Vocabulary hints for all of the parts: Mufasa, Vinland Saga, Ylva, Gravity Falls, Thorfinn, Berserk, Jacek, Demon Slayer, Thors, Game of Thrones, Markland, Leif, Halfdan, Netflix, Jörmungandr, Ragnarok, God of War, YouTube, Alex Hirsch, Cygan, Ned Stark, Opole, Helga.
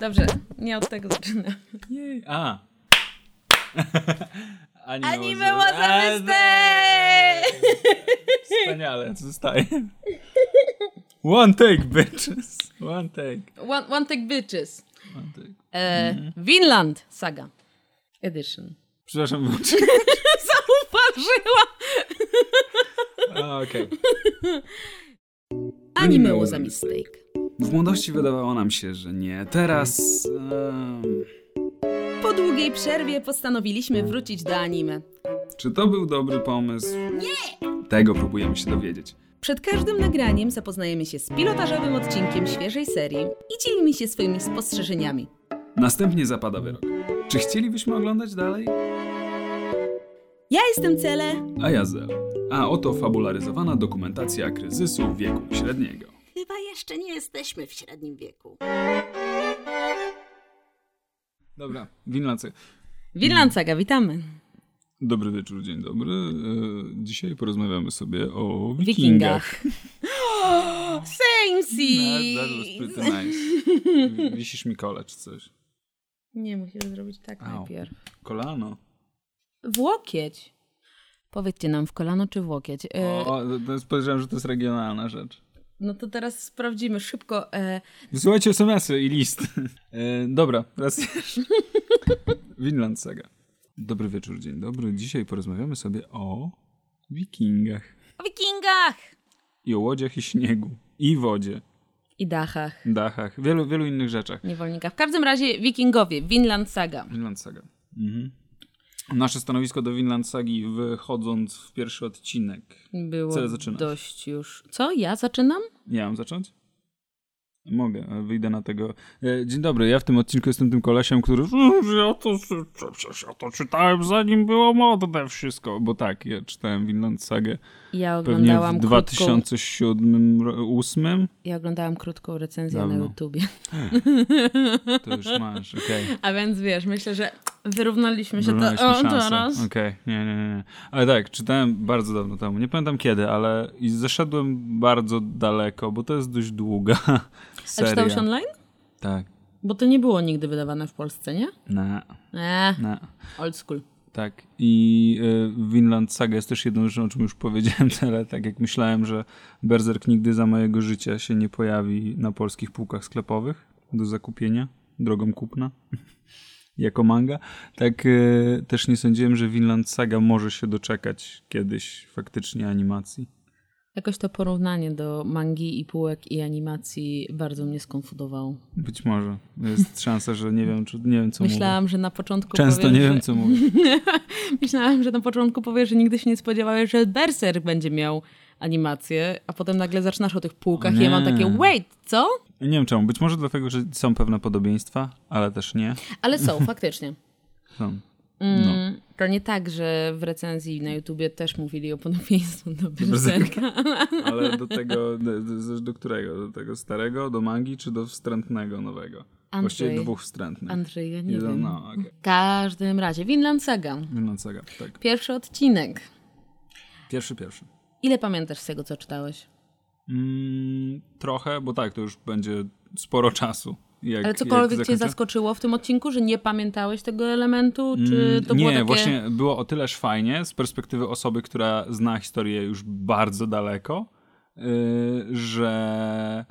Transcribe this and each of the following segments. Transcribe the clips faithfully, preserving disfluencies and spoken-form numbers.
Dobrze, nie od tego zaczynam. Jej. A. Anime, Anime was a mistake! Wspaniale, zostaje. One take, bitches. One take. One, one take, bitches. One take. E, mm-hmm. Vinland Saga Edition. Przepraszam, bo... Zauważyłam! A, okej. Okay. Anime was a mistake. W młodości wydawało nam się, że nie. Teraz... Um... Po długiej przerwie postanowiliśmy wrócić do anime. Czy to był dobry pomysł? Nie! Tego próbujemy się dowiedzieć. Przed każdym nagraniem zapoznajemy się z pilotażowym odcinkiem świeżej serii i dzielimy się swoimi spostrzeżeniami. Następnie zapada wyrok. Czy chcielibyśmy oglądać dalej? Ja jestem Cele. A ja Zel. A oto fabularyzowana dokumentacja kryzysu wieku średniego. Chyba jeszcze nie jesteśmy w średnim wieku. Dobra, Vinland Saga. Vinland Saga, witamy. Dobry wieczór, dzień dobry. Dzisiaj porozmawiamy sobie o wikingach. Wikingach. Sensi! That was pretty nice. Wisisz mi kole czy coś? Nie, musimy zrobić tak Au. najpierw. Kolano. W łokieć. Powiedzcie nam, w kolano czy w łokieć? E... O, to jest, podejrzewam, że to jest regionalna rzecz. No to teraz sprawdzimy szybko. E... Wysyłajcie es em esy i list. E, dobra, raz jeszcze. Vinland Saga. Dobry wieczór, dzień dobry. Dzisiaj porozmawiamy sobie o wikingach. O wikingach! I o łodziach i śniegu. I wodzie. I dachach. Dachach. Wielu, wielu innych rzeczach. Niewolnikach. W każdym razie wikingowie. Vinland Saga. Vinland Saga. Mhm. Nasze stanowisko do Vinland Sagi, wychodząc w pierwszy odcinek. Było dość już... Co? Ja zaczynam? Ja mam zacząć? Mogę, wyjdę na tego. Dzień dobry, ja w tym odcinku jestem tym kolesiem, który... Ja to, ja to czytałem zanim było modne wszystko. Bo tak, ja czytałem Vinland Sagę. Ja oglądałam pewnie w dwa tysiące siódmym, dwa tysiące ósmym. Ja oglądałam krótką recenzję Dawno. na YouTubie. To już masz, okej. Okay. A więc wiesz, myślę, że... Wyrównaliśmy się to teraz. Okej, nie, nie, nie. Ale tak, czytałem bardzo dawno temu, nie pamiętam kiedy, ale i zeszedłem bardzo daleko, bo to jest dość długa seria. A czytałeś online? Tak. Bo to nie było nigdy wydawane w Polsce, nie? Na. Eee, Na. Old school. Tak. I y, Vinland Saga jest też jedną rzeczą, o czym już powiedziałem, ale tak jak myślałem, że Berserk nigdy za mojego życia się nie pojawi na polskich półkach sklepowych do zakupienia drogą kupna. Jako manga, tak yy, też nie sądziłem, że Vinland Saga może się doczekać kiedyś faktycznie animacji. Jakoś to porównanie do mangi i półek i animacji bardzo mnie skonfudowało. Być może. Jest szansa, że nie wiem, czy, nie wiem co Myślałam, mówię. że na początku Często powiesz, nie wiem, że... co mówię. Myślałam, że na początku powiesz, że nigdy się nie spodziewałeś, że Berserk będzie miał animację, a potem nagle zaczynasz o tych półkach nie. i ja mam takie wait, co? Nie wiem czemu. Być może dlatego, że są pewne podobieństwa, ale też nie. Ale są, faktycznie. Są. No. Mm, to nie tak, że w recenzji na YouTubie też mówili o podobieństwie do Berserka. Ale do tego, do, do, do którego? Do tego starego, do mangi, czy do wstrętnego nowego? Andrzej. Właściwie dwóch wstrętnych. Andrzej, ja nie Jeden, wiem. No, okay. W każdym razie, Vinland Saga. Vinland Saga, tak. Pierwszy odcinek. Pierwszy, pierwszy. Ile pamiętasz z tego, co czytałeś? Mm, trochę, bo tak, to już będzie sporo czasu. Jak, Ale cokolwiek cię zaskoczyło w tym odcinku, że nie pamiętałeś tego elementu? Czy to mm, było nie, takie... właśnie było o tyleż fajnie z perspektywy osoby, która zna historię już bardzo daleko, yy, że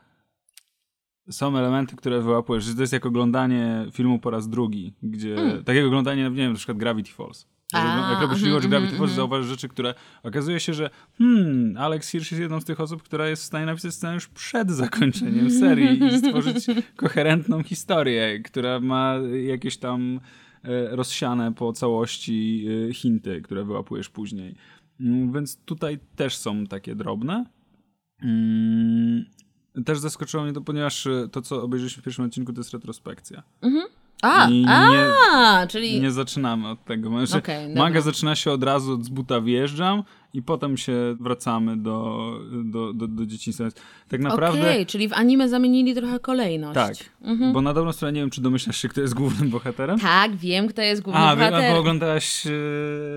są elementy, które wyłapujesz. Że to jest jak oglądanie filmu po raz drugi, gdzie mm. tak jak oglądanie, nie wiem, na przykład Gravity Falls. A, jak robisz Rewatch Gravity Falls, zauważysz rzeczy, które okazuje się, że hmm, Alex Hirsch jest jedną z tych osób, która jest w stanie napisać scenę już przed zakończeniem serii i stworzyć koherentną historię, która ma jakieś tam e, rozsiane po całości e, hinty, które wyłapujesz później. Mm, więc tutaj też są takie drobne. Mm, też zaskoczyło mnie to, ponieważ to, co obejrzeliśmy w pierwszym odcinku, to jest retrospekcja. Mhm. A, I a, nie, czyli... nie zaczynamy od tego. Znaczy, okay, manga zaczyna się od razu od z buta wjeżdżam i potem się wracamy do, do, do, do dzieciństwa. Tak naprawdę... Okej, okay, czyli w anime zamienili trochę kolejność. Tak, mhm. Bo na dobrą stronę nie wiem, czy domyślasz się, kto jest głównym bohaterem? Tak, wiem, kto jest głównym a, bohaterem. A, bo oglądałaś... Yy,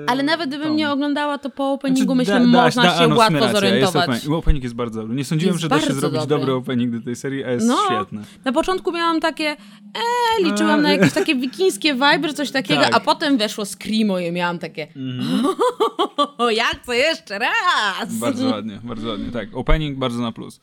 ale nawet gdybym tą... nie oglądała, to po openingu znaczy, myślę, da, można da, się no, łatwo racja, zorientować. Jest opening. Opening jest bardzo dobry. Nie sądziłem, jest że da się zrobić dobry. dobry opening do tej serii, a jest no, świetny. Na początku miałam takie... Eee, liczyłam a... na jakieś takie wikińskie vibe, czy coś takiego, tak. A potem weszło screamo i miałam takie... Mhm. Jak to jeszcze raz? Bardzo ładnie, bardzo ładnie. Tak, opening bardzo na plus.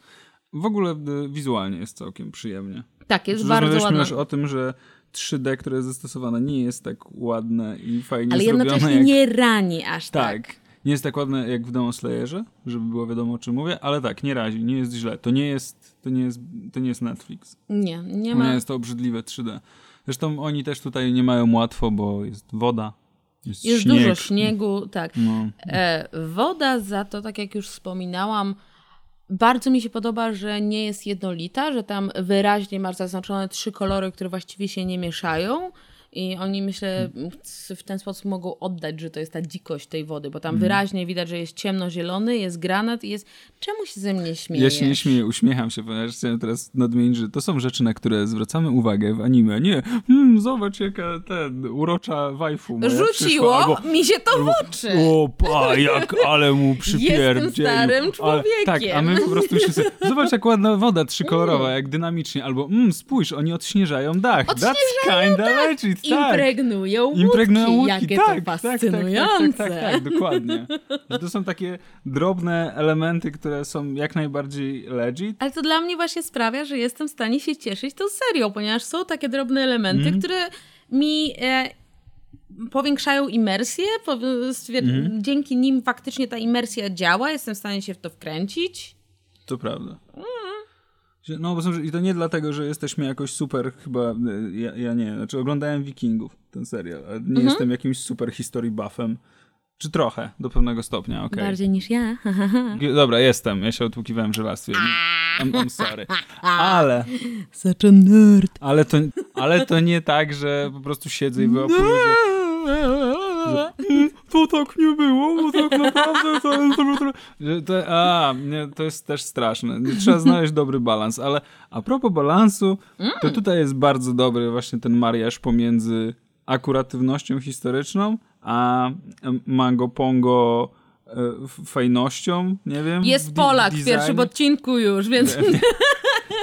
W ogóle wizualnie jest całkiem przyjemnie. Tak, jest bardzo ładne. Rozmawialiśmy już o tym, że trzy D, które jest zastosowane, nie jest tak ładne i fajnie ale zrobione. Ale jednocześnie jak... nie rani aż tak. Tak, nie jest tak ładne jak w Demon Slayerze, żeby było wiadomo, o czym mówię, ale tak, nie razi, nie jest źle. To nie jest, to nie jest, to nie jest Netflix. Nie, nie ma. Nie jest to obrzydliwe trzy D. Zresztą oni też tutaj nie mają łatwo, bo jest woda. Jest, jest śnieg. Dużo śniegu, tak. No. E, woda za to, tak jak już wspominałam, bardzo mi się podoba, że nie jest jednolita, że tam wyraźnie masz zaznaczone trzy kolory, które właściwie się nie mieszają i oni myślę w ten sposób mogą oddać, że to jest ta dzikość tej wody, bo tam mm. wyraźnie widać, że jest ciemnozielony, jest granat i jest... Czemu się ze mnie śmiejesz? Ja się nie śmieję, uśmiecham się, ponieważ chciałem teraz nadmienić, że to są rzeczy, na które zwracamy uwagę w anime. Nie, hmm, zobacz jaka ten urocza waifu moja rzuciło przyszła, albo, mi się to w oczy. Opa, jak ale mu przypierdzielił. Jestem starym człowiekiem. Ale, tak, a my po prostu się sobie, zobacz jak ładna woda trzykolorowa, mm. jak dynamicznie, albo mm, spójrz, oni odśnieżają dach. Odśnieżają dach. Tak. Impregnują łódki. Impregnują łódki. Jakie tak, to fascynujące. Tak, tak, tak, tak, tak, tak dokładnie. Że to są takie drobne elementy, które są jak najbardziej legit. Ale to dla mnie właśnie sprawia, że jestem w stanie się cieszyć tą serią, ponieważ są takie drobne elementy, mm. które mi e, powiększają imersję. Po, stwierd- mm. Dzięki nim faktycznie ta imersja działa. Jestem w stanie się w to wkręcić. To prawda. Mm. No, bo są, i to nie dlatego, że jesteśmy jakoś super, chyba, ja, ja nie, znaczy oglądałem Wikingów, ten serial, ale nie mhm. jestem jakimś super history buffem, czy trochę, do pewnego stopnia, okej. Okay. Bardziej niż ja. Dobra, jestem, ja się odłukiwałem w żelastwie, I'm, I'm sorry, ale... Such a nerd. Ale to, ale to nie tak, że po prostu siedzę i wyopuję, że... To tak nie było, bo tak naprawdę to jest... A, nie, to jest też straszne. Trzeba znaleźć dobry balans, ale a propos balansu, to tutaj jest bardzo dobry właśnie ten mariaż pomiędzy akuratywnością historyczną, a mango pongo fajnością, nie wiem. Jest Polak w pierwszym odcinku już, więc...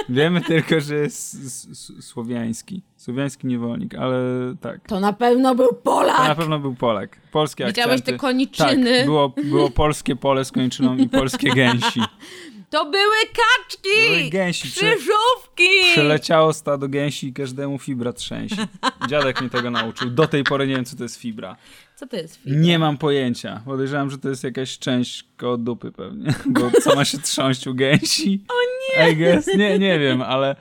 Wiemy tylko, że jest słowiański. Słowiański niewolnik, ale tak. To na pewno był Polak! To na pewno był Polak. Polskie akcenty. Widziałeś te koniczyny? Tak, było, było polskie pole z koniczyną i polskie gęsi. To były kaczki! Były gęsi. Krzyżówki! Przeleciało stado gęsi i każdemu fibra trzęsi. Dziadek mnie tego nauczył. Do tej pory nie wiem, co to jest fibra. Co to jest fibra? Nie mam pojęcia. Podejrzewam, że to jest jakaś część koło dupy pewnie. Bo co ma się trząść u gęsi? O nie! I guess. Nie, nie wiem, ale...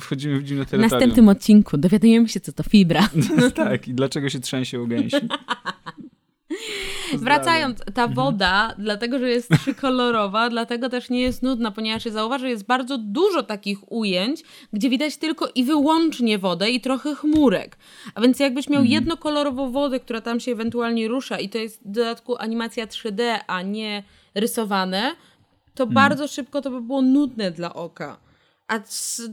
Wchodzimy w dziwne terytorium. W następnym odcinku dowiadujemy się, co to fibra. Tak, i dlaczego się trzęsie u gęsi. Wracając, ta woda, dlatego, że jest trzykolorowa, dlatego też nie jest nudna, ponieważ się zauważy, że jest bardzo dużo takich ujęć, gdzie widać tylko i wyłącznie wodę i trochę chmurek. A więc jakbyś miał mhm. jednokolorową wodę, która tam się ewentualnie rusza i to jest w dodatku animacja trzy D, a nie rysowane, to mhm. bardzo szybko to by było nudne dla oka. A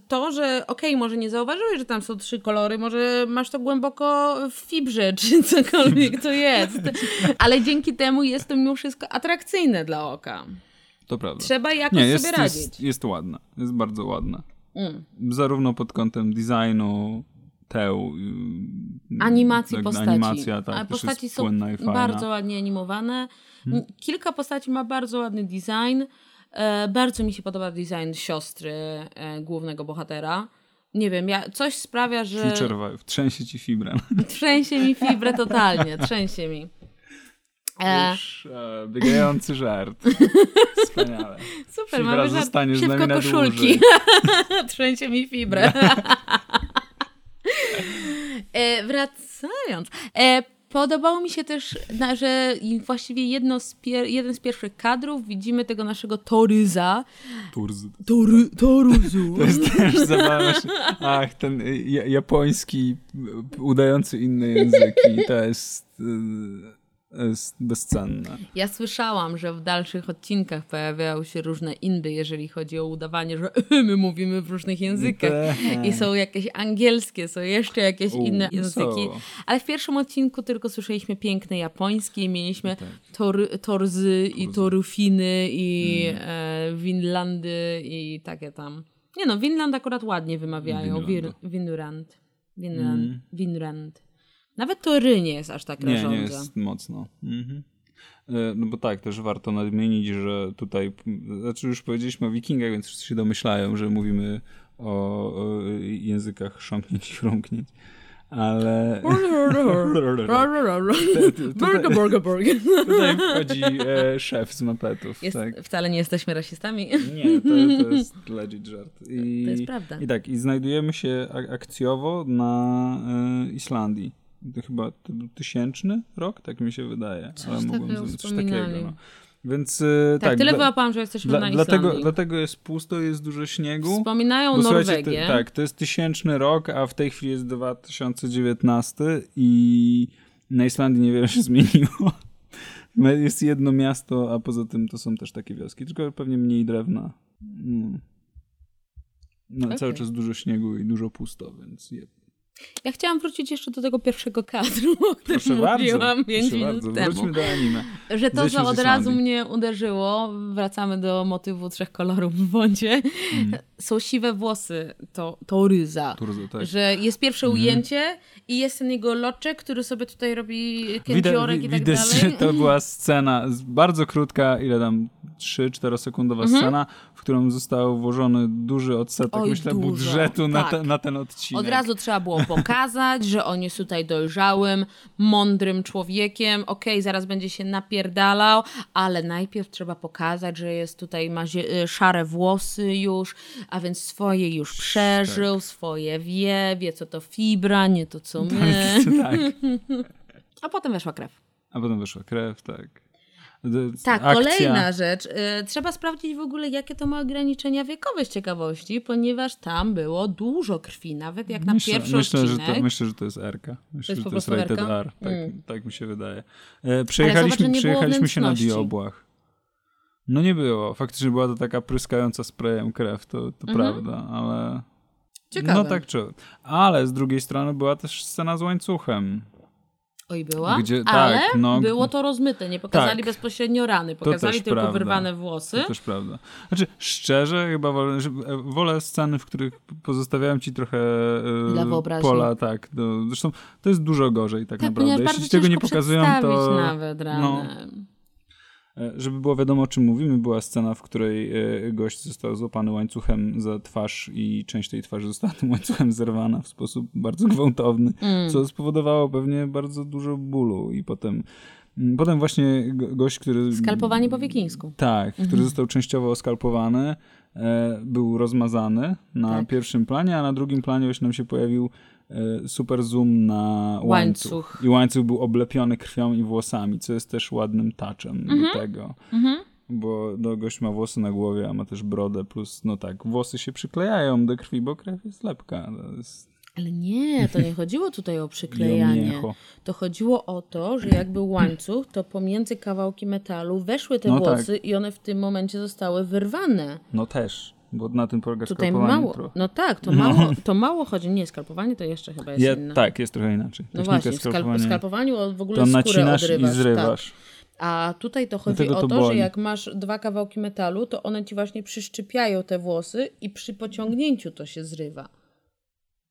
to, że okej, okay, może nie zauważyłeś, że tam są trzy kolory, może masz to głęboko w fibrze, czy cokolwiek to jest. Ale dzięki temu jest to mimo wszystko atrakcyjne dla oka. To prawda. Trzeba jakoś nie, jest, sobie radzić. Jest, jest ładna. Jest bardzo ładna. Mm. Zarówno pod kątem designu, teł, animacji tak, postaci. Animacja, tak, a postaci są bardzo ładnie animowane. Hmm. Kilka postaci ma bardzo ładny design. E, bardzo mi się podoba design siostry e, głównego bohatera. Nie wiem, ja, coś sprawia, że... Trzęsie ci fibrę. Trzęsie mi fibrę totalnie, trzęsie mi. E... Już e, biegający żart. Wspaniale. Super, fibra mamy zostanie z nami na koszulki. Trzęsie mi fibrę. e, wracając... E, Podobało mi się też, że właściwie jedno z pier- jeden z pierwszych kadrów widzimy tego naszego Thoryza. Thorzu. Tory- Thorzu. To jest też zabawne. Ach, ten japoński udający inne języki. To jest bezcenne. Ja słyszałam, że w dalszych odcinkach pojawiają się różne indy, jeżeli chodzi o udawanie, że my mówimy w różnych językach i są jakieś angielskie, są jeszcze jakieś U, inne języki, so. ale w pierwszym odcinku tylko słyszeliśmy piękne japońskie i mieliśmy tak. tor, torzy i torufiny i mm. e, Winlandy i takie tam. Nie no, Winland akurat ładnie wymawiają. Winland. Winland. Winland. Mm. Winland. Nawet to ry nie jest aż tak rażące. Nie, nie jest mocno. Mhm. No bo tak, też warto nadmienić, że tutaj, znaczy już powiedzieliśmy o wikingach, więc wszyscy się domyślają, że mówimy o, o językach szamnięć i chrąknięć, ale... Burger, burger, burger. Tutaj wchodzi e, szef z Muppetów. Jest, tak. Wcale nie jesteśmy rasistami. Nie, to, to jest legit żart. I, to jest prawda. I tak, i znajdujemy się akcjowo na e, Islandii. To chyba to był tysięczny rok, tak mi się wydaje. Coś, ale mogłem tak coś takiego. No. Więc, tak, tak, tyle dla, wyłapałam, że jesteśmy dla, na Islandii. Dlatego, dlatego jest pusto, jest dużo śniegu. Wspominają bo, Norwegię. Te, tak, to jest tysięczny rok, a w tej chwili jest dwa tysiące dziewiętnasty i na Islandii niewiele się zmieniło. Jest jedno miasto, a poza tym to są też takie wioski, tylko pewnie mniej drewna. No, no okay. Cały czas dużo śniegu i dużo pusto, więc je. Ja chciałam wrócić jeszcze do tego pierwszego kadru, o którym proszę mówiłam pięć minut bardzo. temu. Wróćmy do anime. Że to, co od razu mnie uderzyło, wracamy do motywu trzech kolorów w wodzie, mm. są siwe włosy, to, to ryza. Turza, tak. Że jest pierwsze mm. ujęcie i jest ten jego loczek, który sobie tutaj robi kędziorek i tak widać, dalej. Widać, że to była scena bardzo krótka, ile tam, trzy-czterosekundowa mm-hmm. scena, w którą został włożony duży odsetek, Oj, myślę, dużo. budżetu tak. na, te, na ten odcinek. Od razu trzeba było pokazać, że on jest tutaj dojrzałym, mądrym człowiekiem. Okej, okay, zaraz będzie się napierdalał, ale najpierw trzeba pokazać, że jest tutaj, ma zie- szare włosy już, a więc swoje już przeżył, tak. swoje wie, wie co to fibra, nie to co my. Tak. A potem weszła krew. A potem weszła krew, tak. Tak, akcja. Kolejna rzecz. Trzeba sprawdzić w ogóle, jakie to ma ograniczenia wiekowe z ciekawości, ponieważ tam było dużo krwi, nawet jak na myślę, pierwszy myślę, odcinek. Że to, myślę, że to jest R-ka. Myślę, to jest że to jest rated R-ka? R. Tak, mm. tak mi się wydaje. Przejechaliśmy, zobacz, przejechaliśmy się na diobłach. No nie było. Faktycznie była to taka pryskająca sprayem krew, to, to mhm. prawda, ale... Ciekawe. No tak czy... Ale z drugiej strony była też scena z łańcuchem. Oj, była, Gdzie, ale tak, no, było to rozmyte, nie pokazali tak, bezpośrednio rany, pokazali tylko prawda. wyrwane włosy. To też prawda. Znaczy, szczerze, chyba wolę, wolę sceny, w których pozostawiałem ci trochę e, pola, tak. Do, zresztą to jest dużo gorzej tak, tak naprawdę. Jeśli ci tego nie pokazują, to... nawet rany. No, żeby było wiadomo, o czym mówimy, była scena, w której gość został złapany łańcuchem za twarz i część tej twarzy została tym łańcuchem zerwana w sposób bardzo gwałtowny, mm. co spowodowało pewnie bardzo dużo bólu i potem potem właśnie gość, który... Skalpowanie po wikingsku. Tak, mhm. który został częściowo oskalpowany, był rozmazany na tak. pierwszym planie, a na drugim planie właśnie nam się pojawił super zoom na łańcuch. łańcuch. I łańcuch był oblepiony krwią i włosami, co jest też ładnym touchem mm-hmm. do tego. Mm-hmm. Bo no, gość ma włosy na głowie, a ma też brodę, plus no tak, włosy się przyklejają do krwi, bo krew jest lepka. To jest... Ale nie, to nie chodziło tutaj o przyklejanie. To chodziło o to, że jakby łańcuch, to pomiędzy kawałki metalu weszły te no włosy tak. i one w tym momencie zostały wyrwane. No też. Bo na tym polega tutaj skalpowanie mało, trochę. No tak, to, no. Mało, to mało chodzi. Nie, skalpowanie to jeszcze chyba jest ja, inne. Tak, jest trochę inaczej. No właśnie, w skalpowaniu w ogóle skórę odrywasz. i zrywasz. Tak. A tutaj to chodzi Dlatego o to, to że jak masz dwa kawałki metalu, to one ci właśnie przyszczypiają te włosy i przy pociągnięciu to się zrywa.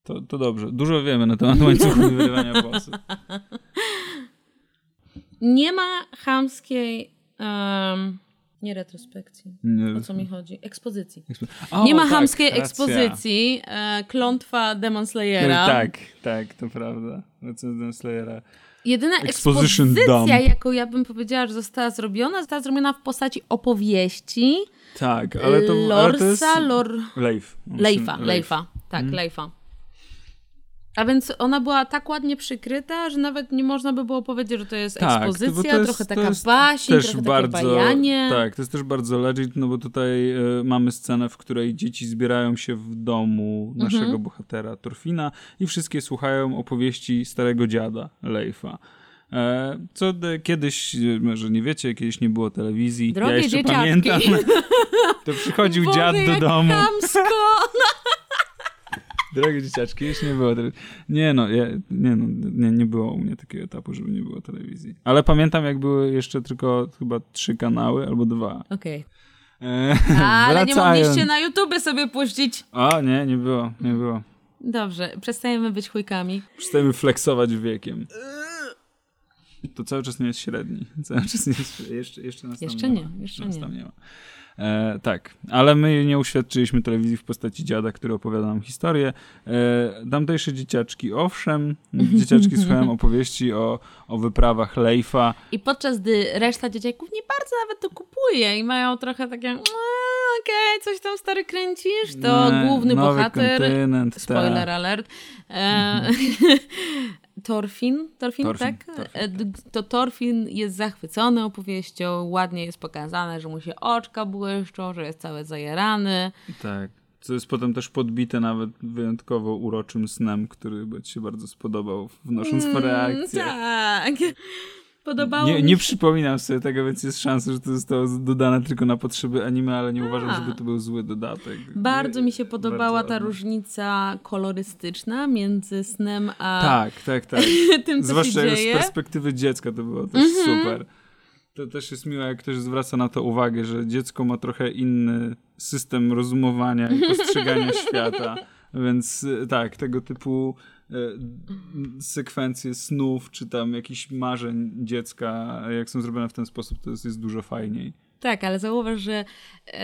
To, to dobrze. Dużo wiemy na temat łańcuchów i wyrywania włosów. Nie ma chamskiej... Um... Nie retrospekcji. Nie. O co mi chodzi? Ekspozycji. Ekspo... O, nie ma tak, chamskiej racja. ekspozycji. E, klątwa Demon Slayera. No, tak, tak, to prawda. Demon Slayera. Jedyna Exposition ekspozycja, dump. jaką ja bym powiedziała, że została zrobiona, została zrobiona w postaci opowieści. Tak, ale to, Lorsa, ale to jest... Lor... Leif. Leifa, Leif. Leifa. Tak, hmm. Leifa. A więc ona była tak ładnie przykryta, że nawet nie można by było powiedzieć, że to jest tak, ekspozycja, to, to jest, trochę taka baśń, trochę bardzo, takie bajanie. Tak, to jest też bardzo legit, no bo tutaj y, mamy scenę, w której dzieci zbierają się w domu naszego mhm. bohatera Thorfinna i wszystkie słuchają opowieści starego dziada Leifa. Co kiedyś, może nie wiecie, kiedyś nie było telewizji. Drogie ja jeszcze dzieciaki. Pamiętam, to przychodził Boże, dziad do domu. Drogie dzieciaczki, jeszcze nie było telewizji. Nie no, ja, nie, no nie, nie było u mnie takiego etapu, żeby nie było telewizji. Ale pamiętam, jak były jeszcze tylko chyba trzy kanały albo dwa. Okej. Okay. Ale nie mogliście na YouTube sobie puścić. O, nie, nie było, nie było. Dobrze, przestajemy być chujkami. Przestajemy flexować wiekiem. To cały czas nie jest średni. Cały czas nie jest, jeszcze, jeszcze nas tam jeszcze nie ma. Nie, jeszcze nas tam nie ma. E, tak, ale my nie uświadczyliśmy telewizji w postaci dziada, który opowiada nam historię. E, tamtejsze dzieciaczki, owszem, dzieciaczki słuchają opowieści o, o wyprawach Leifa. I podczas gdy reszta dzieciaków nie bardzo nawet to kupuje i mają trochę takie okej, okay, coś tam stary kręcisz, to nie, główny bohater, spoiler ta. alert, e, Thorfinn, Thorfinn, Thorfinn, tak? Thorfinn, tak? To Thorfinn jest zachwycony opowieścią, ładnie jest pokazane, że mu się oczka błyszczą, że jest cały zajarany. Tak, co jest potem też podbite nawet wyjątkowo uroczym snem, który by ci się bardzo spodobał, wnosząc mm, po reakcję. Tak. Podobało nie, mi się... nie przypominam sobie tego, więc jest szansa, że to zostało dodane tylko na potrzeby anime, ale nie A. uważam, żeby to był zły dodatek. Bardzo nie, mi się podobała ta różnica kolorystyczna między snem a tak, tak, tak. tym, co zwłaszcza się dzieje. Zwłaszcza z perspektywy dziecka to było też mm-hmm. super. To też jest miłe, jak ktoś zwraca na to uwagę, że dziecko ma trochę inny system rozumowania i postrzegania świata. Więc tak, tego typu sekwencje snów, czy tam jakichś marzeń dziecka, jak są zrobione w ten sposób, to jest, jest dużo fajniej. Tak, ale zauważ, że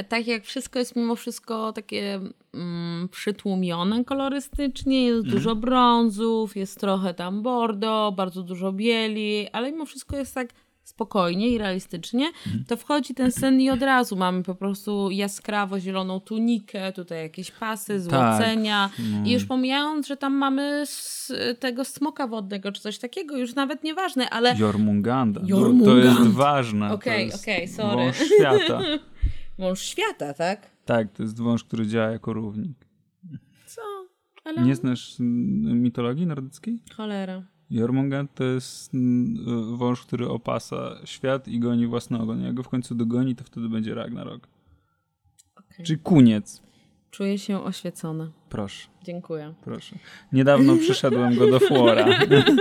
tak jak wszystko jest mimo wszystko takie mm, przytłumione kolorystycznie, jest mm. dużo brązów, jest trochę tam bordo, bardzo dużo bieli, ale mimo wszystko jest tak spokojnie i realistycznie, to wchodzi ten sen i od razu mamy po prostu jaskrawo-zieloną tunikę, tutaj jakieś pasy, złocenia tak. no. i już pomijając, że tam mamy s- tego smoka wodnego czy coś takiego, już nawet nieważne, ale... Jörmungandr. Jörmungandr. To jest ważne. Okej, okay, okej, okay, sorry. Wąż świata. Wąż świata, tak? Tak, to jest wąż, który działa jako równik. Co? Ale... Nie znasz mitologii nordyckiej? Cholera. Jörmungandr to jest wąż, który opasa świat i goni własny ogon. Jak go w końcu dogoni, to wtedy będzie Ragnarok. Okay. Czyli koniec. Czuję się oświecona. Proszę. Dziękuję. Proszę. Niedawno przeszedłem God of War'a.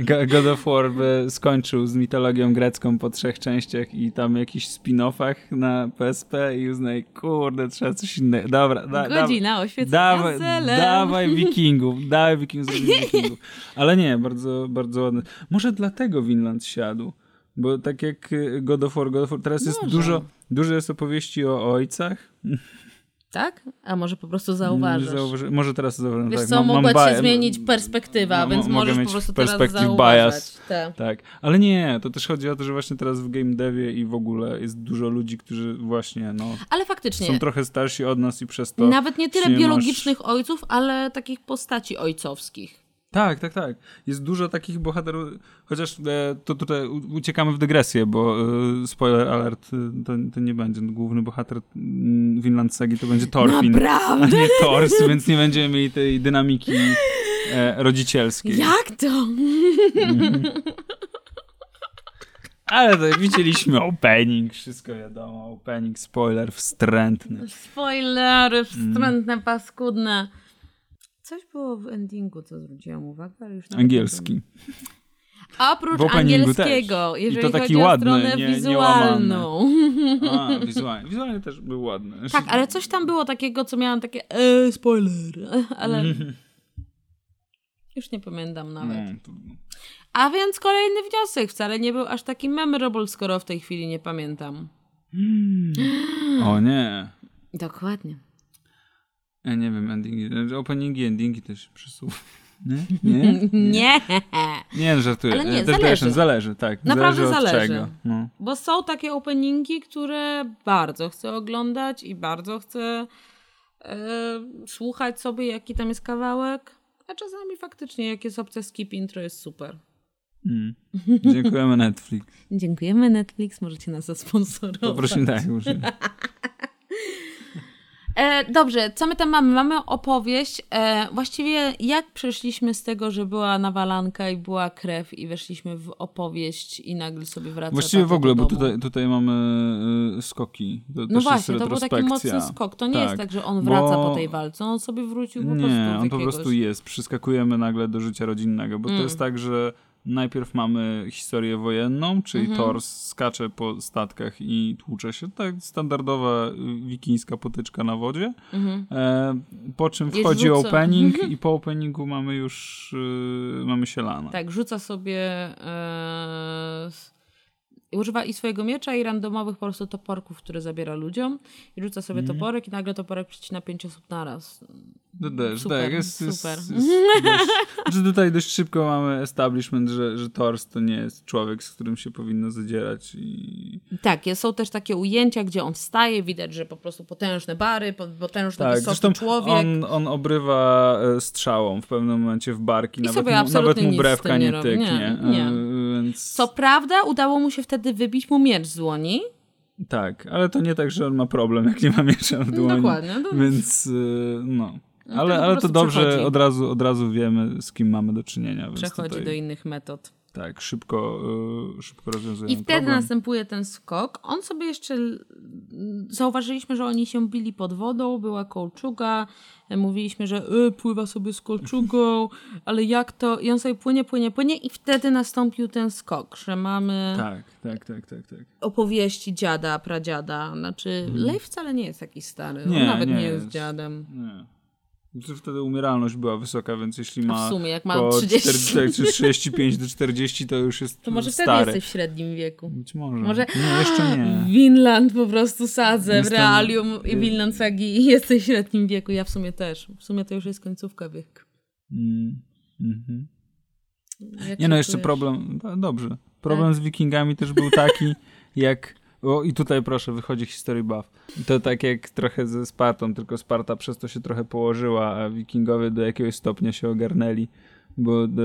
God of War skończył z mitologią grecką po trzech częściach i tam jakichś spin-offach na P S P i uznaj, kurde, trzeba coś innego. Dobra, da, Godzina oświecenia da, celem. Dawaj wikingów, dawaj wikingów, wikingów. Ale nie, bardzo, bardzo ładne. Może dlatego Vinland siadł, bo tak jak God of War, God of War teraz Może. jest dużo, dużo jest opowieści o, o ojcach. Tak? A może po prostu zauważysz. Zauważy... Może teraz zauważam. Wiesz tak. co, mam, mogła mam ci zmienić perspektywa, no, więc m- możesz po prostu teraz zauważyć. Te. Tak. Ale nie, to też chodzi o to, że właśnie teraz w game devie i w ogóle jest dużo ludzi, którzy właśnie no... Ale faktycznie. Są trochę starsi od nas i przez to... Nawet nie tyle nie biologicznych masz... ojców, ale takich postaci ojcowskich. Tak, tak, tak. Jest dużo takich bohaterów, chociaż e, to tutaj uciekamy w dygresję, bo e, spoiler alert, to, to nie będzie główny bohater Vinland Sagi, to będzie Thorfinn, Naprawdę? a nie Thors, więc nie będziemy mieli tej dynamiki e, rodzicielskiej. Jak to? Mhm. Ale to widzieliśmy opening, wszystko wiadomo, opening, spoiler wstrętny. Spoilery wstrętne, mm. paskudne. Coś było w endingu, co zwróciłam uwagę, ale już... Angielski. A oprócz angielskiego, też. jeżeli chodzi o ładny, stronę nie, wizualną. Nie A, wizualnie. Wizualnie też był ładny. Tak, ale coś tam było takiego, co miałam takie e, spoiler, ale już nie pamiętam nawet. Nie, trudno. A więc kolejny wniosek wcale nie był aż taki memorable, skoro w tej chwili nie pamiętam. Hmm. O nie. Dokładnie. Ja nie wiem, endingi, openingi, endingi też przesuwam. Nie? Nie? Nie, nie żartuję. Ale nie, zależy. Zależy, tak. Naprawdę zależy. Od zależy. Czego. No. Bo są takie openingi, które bardzo chcę oglądać i bardzo chcę e, słuchać sobie, jaki tam jest kawałek. A czasami faktycznie, jak jest opcja skip intro, jest super. Mm. Dziękujemy Netflix. Dziękujemy Netflix, możecie nas zasponsorować. Poprosimy, tak, muszę. E, dobrze, co my tam mamy? Mamy opowieść. E, właściwie jak przeszliśmy z tego, że była nawalanka i była krew i weszliśmy w opowieść i nagle sobie wracamy. Właściwie w ogóle, do bo tutaj, tutaj mamy skoki. To, no właśnie, to był taki mocny skok. To nie tak, jest tak, że on wraca bo... po tej walce. On sobie wrócił po nie, prostu. Nie, on jakiegoś... po prostu jest. Przeskakujemy nagle do życia rodzinnego, bo mm. to jest tak, że najpierw mamy historię wojenną, czyli mhm. Thors skacze po statkach i tłucze się. Tak, standardowa wikińska potyczka na wodzie. Mhm. E, po czym wchodzi opening i po openingu mamy już y, mamy sielanę. Tak, rzuca sobie y, używa i swojego miecza i randomowych po prostu toporków, które zabiera ludziom. I rzuca sobie mhm. toporek i nagle toporek przycina pięć osób naraz. Też, super, tak, jest, super. Jest, jest dość, tutaj dość szybko mamy establishment, że, że Thors to nie jest człowiek, z którym się powinno zadzierać. I... Tak, są też takie ujęcia, gdzie on wstaje, widać, że po prostu potężne bary, potężny tak, wysoki człowiek. On, on obrywa strzałą w pewnym momencie w barki, i nawet, mu, nawet mu brewka nie, nie tyknie. Nie, nie. Więc... Co prawda udało mu się wtedy wybić mu miecz z dłoni. Tak, ale to nie tak, że on ma problem, jak nie ma miecza w dłoni. Dokładnie. No. Więc no... No ale ale to dobrze, przechodzi. od razu od razu wiemy, z kim mamy do czynienia. Więc przechodzi tutaj, do innych metod. Tak, szybko, yy, szybko rozwiązujemy i wtedy problem. Następuje ten skok. On sobie jeszcze... Zauważyliśmy, że oni się bili pod wodą, była kolczuga. Mówiliśmy, że y, pływa sobie z kolczugą, ale jak to... I on sobie płynie, płynie, płynie i wtedy nastąpił ten skok, że mamy... Tak, tak, tak, tak. tak. Opowieści dziada, pradziada. Znaczy, hmm. Leif wcale nie jest taki stary. Nie, on nawet nie, nie jest, jest dziadem. Nie. Wtedy umieralność była wysoka, więc jeśli ma, w sumie, jak ma trzydzieści... czterdzieści, trzydzieści pięć do czterdzieści, to już jest stary. To może wtedy stary. Jesteś w średnim wieku. Być może. może... No, jeszcze nie. Vinland po prostu sadzę jestem... w realium i Vinland Sagi i jesteś w średnim wieku. Ja w sumie też. W sumie to już jest końcówka wieku. Mm. Mhm. Nie no, jeszcze czujesz? problem... Dobrze. Problem tak? z wikingami też był taki, jak... O, i tutaj proszę, wychodzi history buff. To tak jak trochę ze Spartą, tylko Sparta przez to się trochę położyła, a wikingowie do jakiegoś stopnia się ogarnęli, bo de,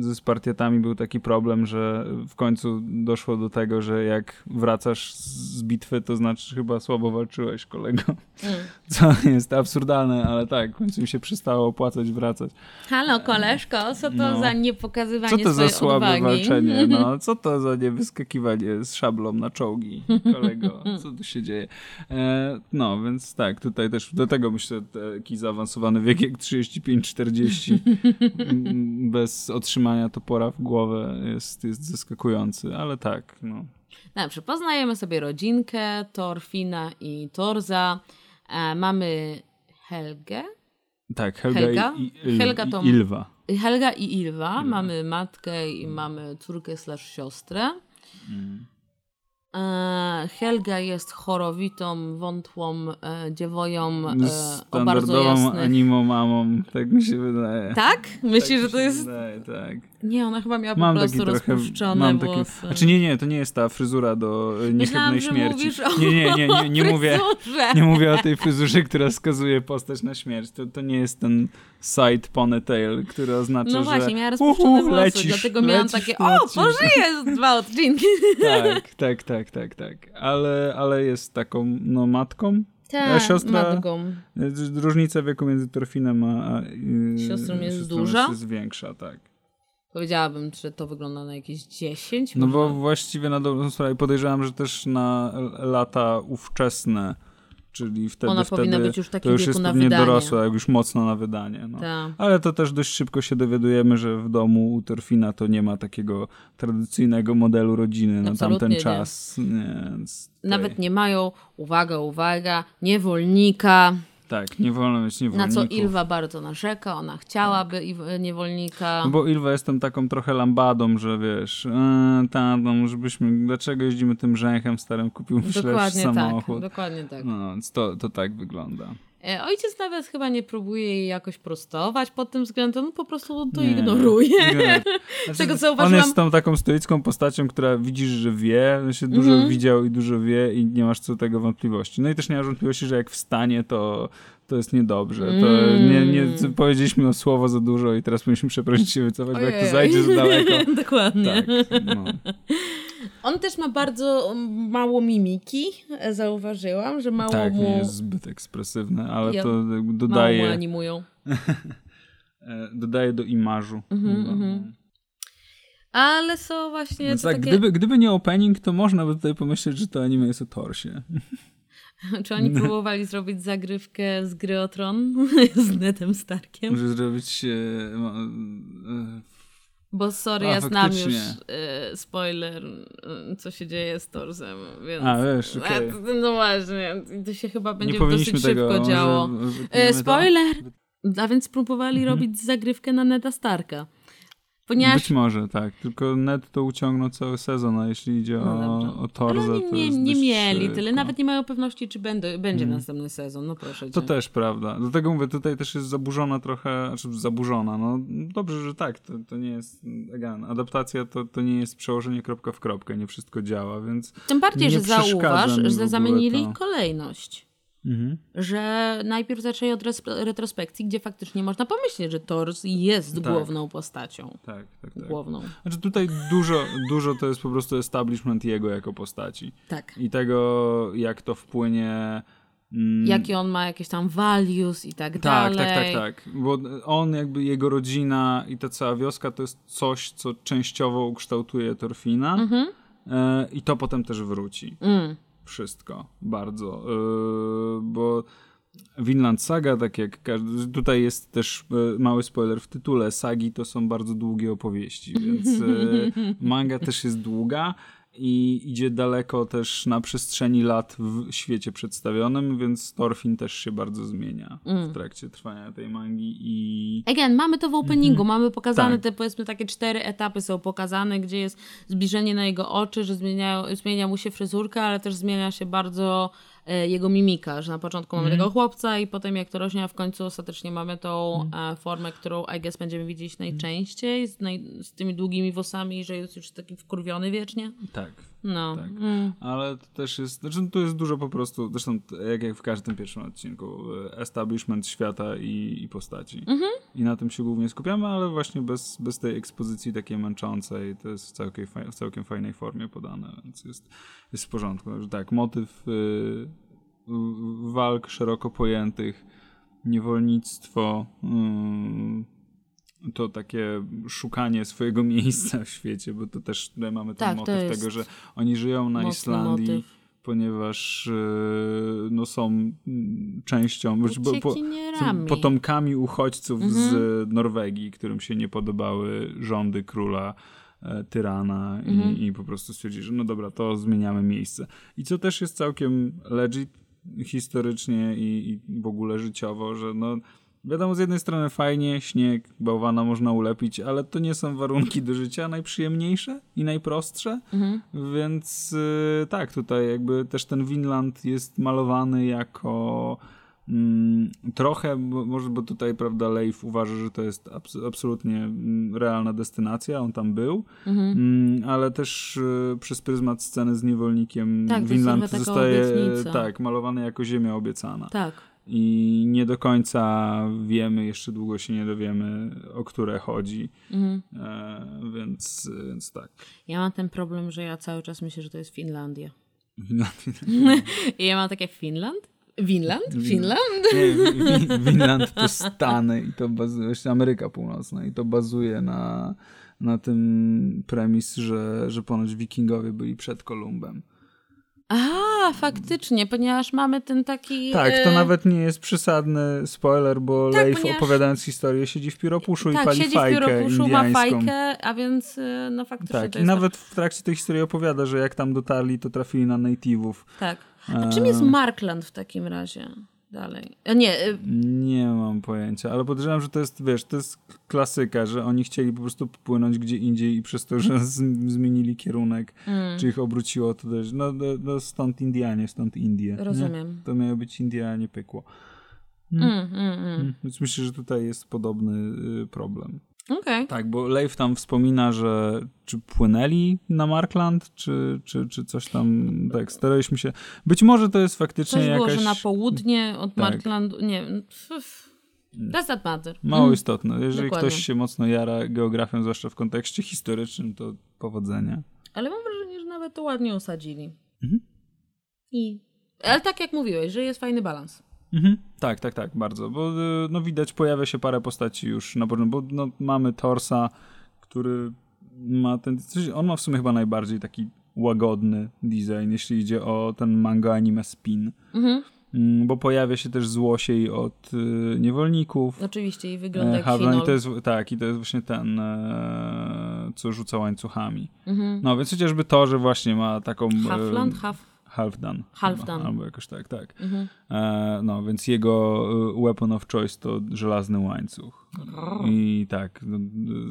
ze Spartiatami był taki problem, że w końcu doszło do tego, że jak wracasz z bitwy, to znaczy chyba słabo walczyłeś, kolego. Mm. Co jest absurdalne, ale tak, w końcu im się przestało opłacać wracać. Halo, koleżko, co to no. za niepokazywanie swojej odwagi? Co to za słabe odwagi? walczenie? No, co to za niewyskakiwanie z szablą na czołgi, kolego? Co tu się dzieje? E, no, więc tak, tutaj też do tego myślę, taki zaawansowany wiek jak trzydzieści pięć czterdzieści bez otrzymania topora w głowę jest, jest zaskakujący, ale tak. No. Dobrze, poznajemy sobie rodzinkę Thorfina i Thorsa. E, mamy Helgę. Tak, Helga, Helga? i, i, il, Helga to, i Ylva. Helga i Ylva. Ylva. Mamy matkę i mamy córkę slash siostrę. Mm. E, Helga jest chorowitą, wątłą e, dziewoją e, o bardzo jasnych... animą mamą, tak mi się wydaje. Tak? Myślisz, tak że to jest... Wydaje, tak. Nie, ona chyba miała mam po prostu rozpuszczone trochę, włosy. Taki... Znaczy nie, nie, to nie jest ta fryzura do niechybnej śmierci. O... Nie, nie, nie, nie, nie, nie mówię, nie mówię o tej fryzurze, która skazuje postać na śmierć. To, to nie jest ten side ponytail, który oznacza, no właśnie, że miała rozpuszczone uhu, włosy, lecisz, dlatego lecisz, miałam takie, lecisz, o, pożyję dwa odcinki. Tak, tak, tak, tak, tak. Ale, ale jest taką, no, matką. Tak, a siostra, matką. Różnica wieku między Thorfinem a yy, siostrą jest siostrą duża. Jest większa, tak. Powiedziałabym, że to wygląda na jakieś dziesięć. No może? Bo właściwie na dobrą sprawę podejrzewam, że też na lata ówczesne, czyli wtedy, Ona wtedy powinna być już to już jest pewnie dorosła, jak już mocno na wydanie. No. Ale to też dość szybko się dowiadujemy, że w domu u Thorfina to nie ma takiego tradycyjnego modelu rodziny na Absolutnie tamten czas. Nie. Nie, tutaj... Nawet nie mają, uwaga, uwaga, niewolnika. Tak, nie wolno mieć niewolników. Na co Ylva bardzo narzeka, ona chciałaby tak. niewolnika. No bo Ylva jest tam taką trochę lambadą, że wiesz, yy, tam, no, żebyśmy, dlaczego jeździmy tym rzęchem starym, kupił śledź samochód. Tak, dokładnie tak. No, więc to, to tak wygląda. E, ojciec nawet chyba nie próbuje jej jakoś prostować pod tym względem, no po prostu to nie, ignoruje. Nie. Znaczy, tego, co uważam... On jest tą taką stoicką postacią, która widzisz, że wie, że się mm-hmm. dużo widział i dużo wie i nie masz co do tego wątpliwości. No i też nie masz wątpliwości, że jak wstanie, to, to jest niedobrze. To mm. nie, nie powiedzieliśmy o słowo za dużo i teraz musimy przeprosić się wycofać, bo jak to zajdzie za daleko. Dokładnie. Tak, no. On też ma bardzo mało mimiki, zauważyłam, że mało tak, mu... Tak, nie jest zbyt ekspresywny, ale ja... to dodaje... Mało mu animują. Dodaje do imażu. Mm-hmm, mm-hmm. Ale są właśnie... Więc tak, takie... gdyby, gdyby nie opening, to można by tutaj pomyśleć, że to anime jest o Thorsie. Czy oni próbowali zrobić zagrywkę z gry o Tron? Z Netem Starkiem? Może zrobić... E, e, Bo sorry, A, ja znam faktycznie. już e, spoiler, co się dzieje z Thorsem, więc... A, wiesz, okay. No właśnie, to się chyba będzie dosyć tego, szybko działo. E, spoiler! A więc próbowali mhm. robić zagrywkę na Neda Starka. Ponieważ... Być może, tak. Tylko Ned to uciągnął cały sezon, a jeśli idzie no o, o Thorsa, to jest nie, nie mieli szybko. Tyle. Nawet nie mają pewności, czy będą, będzie mm. następny sezon. No proszę cię. To też prawda. Dlatego mówię, tutaj też jest zaburzona trochę, znaczy zaburzona. No dobrze, że tak. To, to nie jest, again, adaptacja to, to nie jest przełożenie kropka w kropkę. Nie wszystko działa, więc tym bardziej, że zauważ, że zamienili to... kolejność. Mhm. Że najpierw zaczęli od retrospekcji, gdzie faktycznie można pomyśleć, że Thors jest tak. główną postacią. Tak, tak, tak. Główną. Znaczy tutaj dużo, dużo to jest po prostu establishment jego jako postaci. Tak. I tego, jak to wpłynie... Mm, jakie on ma jakieś tam values i tak, tak dalej. Tak, tak, tak, tak. Bo on jakby, jego rodzina i ta cała wioska to jest coś, co częściowo ukształtuje Thorfina mhm. y- i to potem też wróci. Mm. Wszystko, bardzo, yy, bo Vinland Saga, tak jak każdy, tutaj jest też yy, mały spoiler w tytule, sagi to są bardzo długie opowieści, więc yy, manga też jest długa i idzie daleko też na przestrzeni lat w świecie przedstawionym, więc Thorfinn też się bardzo zmienia mm. w trakcie trwania tej mangi i... Again, mamy to w openingu, mm-hmm. mamy pokazane tak. te powiedzmy takie cztery etapy są pokazane, gdzie jest zbliżenie na jego oczy, że zmienia, zmienia mu się fryzurka, ale też zmienia się bardzo e, jego mimika, że na początku mm. mamy tego chłopca i potem jak to rośnie, a w końcu ostatecznie mamy tą mm. e, formę, którą I guess będziemy widzieć najczęściej z, naj, z tymi długimi włosami, że jest już taki wkurwiony wiecznie. Tak. No. Tak. Mm. Ale to też jest, znaczy tu jest dużo po prostu, zresztą jak, jak w każdym pierwszym odcinku, establishment świata i, i postaci. Mm-hmm. I na tym się głównie skupiamy, ale właśnie bez, bez tej ekspozycji takiej męczącej, to jest w całkiem, w całkiem fajnej formie podane, więc jest, jest w porządku. Także tak, motyw yy, walk szeroko pojętych, niewolnictwo, yy, to takie szukanie swojego miejsca w świecie, bo to też mamy ten tak, motyw tego, że oni żyją na Islandii, motyw. ponieważ yy, no, są częścią, bo, bo, są potomkami uchodźców mhm. z Norwegii, którym się nie podobały rządy króla tyrana i, mhm. i po prostu stwierdzili, że no dobra, to zmieniamy miejsce. I co też jest całkiem legit historycznie i, i w ogóle życiowo, że no wiadomo, z jednej strony fajnie, śnieg, bałwana można ulepić, ale to nie są warunki do życia najprzyjemniejsze i najprostsze, mhm. więc yy, tak, tutaj jakby też ten Vinland jest malowany jako mm, trochę, bo, może bo tutaj, prawda, Leif uważa, że to jest abs- absolutnie realna destynacja, on tam był, mhm. mm, ale też yy, przez pryzmat sceny z niewolnikiem tak, Vinland zostaje tak, malowany jako ziemia obiecana. Tak. I nie do końca wiemy, jeszcze długo się nie dowiemy, o które chodzi, mhm. e, więc, więc tak. Ja mam ten problem, że ja cały czas myślę, że to jest Finlandia. Finlandia. I ja mam takie Finland? Winland? Finland? Finland? Nie, Winland to Stany i to bazuje, Ameryka Północna i to bazuje na, na tym premis, że, że ponoć wikingowie byli przed Kolumbem. Aha, faktycznie, ponieważ mamy ten taki... Tak, to nawet nie jest przesadny spoiler, bo tak, Leif ponieważ... opowiadając historię siedzi w pióropuszu tak, i pali fajkę indiańską. Tak, siedzi w pióropuszu, ma fajkę, a więc no faktycznie tak, to jest... Tak, i nawet w trakcie tej historii opowiada, że jak tam dotarli, to trafili na native'ów. Tak. A czym jest Markland w takim razie? Dalej. Nie. Nie mam pojęcia, ale podejrzewam, że to jest, wiesz, to jest klasyka, że oni chcieli po prostu popłynąć gdzie indziej i przez to, że z- zmienili kierunek, mm. czy ich obróciło, to też, no, no stąd Indianie, stąd Indie. Rozumiem. Nie? To miało być India, a nie pykło. Mm. Mm, mm, mm. Więc myślę, że tutaj jest podobny problem. Okay. Tak, bo Leif tam wspomina, że czy płynęli na Markland, czy, czy, czy coś tam, tak, staraliśmy się. Być może to jest faktycznie jakaś... Coś było, jakaś... że na południe od tak. Marklandu, nie wiem, that's that matter. Mało mm. istotne. Jeżeli Dokładnie. ktoś się mocno jara geografią, zwłaszcza w kontekście historycznym, to powodzenia. Ale mam wrażenie, że nawet ale to ładnie osadzili. Mhm. I, ale tak jak mówiłeś, że jest fajny balans. Mhm. Tak, tak, tak, bardzo. Bo no, widać, pojawia się parę postaci już na początku. Bo no, mamy Thorsa, który ma ten... On ma w sumie chyba najbardziej taki łagodny design, jeśli idzie o ten manga anime spin. Mhm. Bo pojawia się też złosiej od y, niewolników. Oczywiście i wygląda jak Halfdan, i to jest, tak, i to jest właśnie ten, e, co rzuca łańcuchami. Mm-hmm. No więc chociażby to, że właśnie ma taką... Halfdan? E, Halfdan. Halfdan. Albo jakoś tak, tak. Mm-hmm. E, no więc jego weapon of choice to żelazny łańcuch. Grrr. I tak,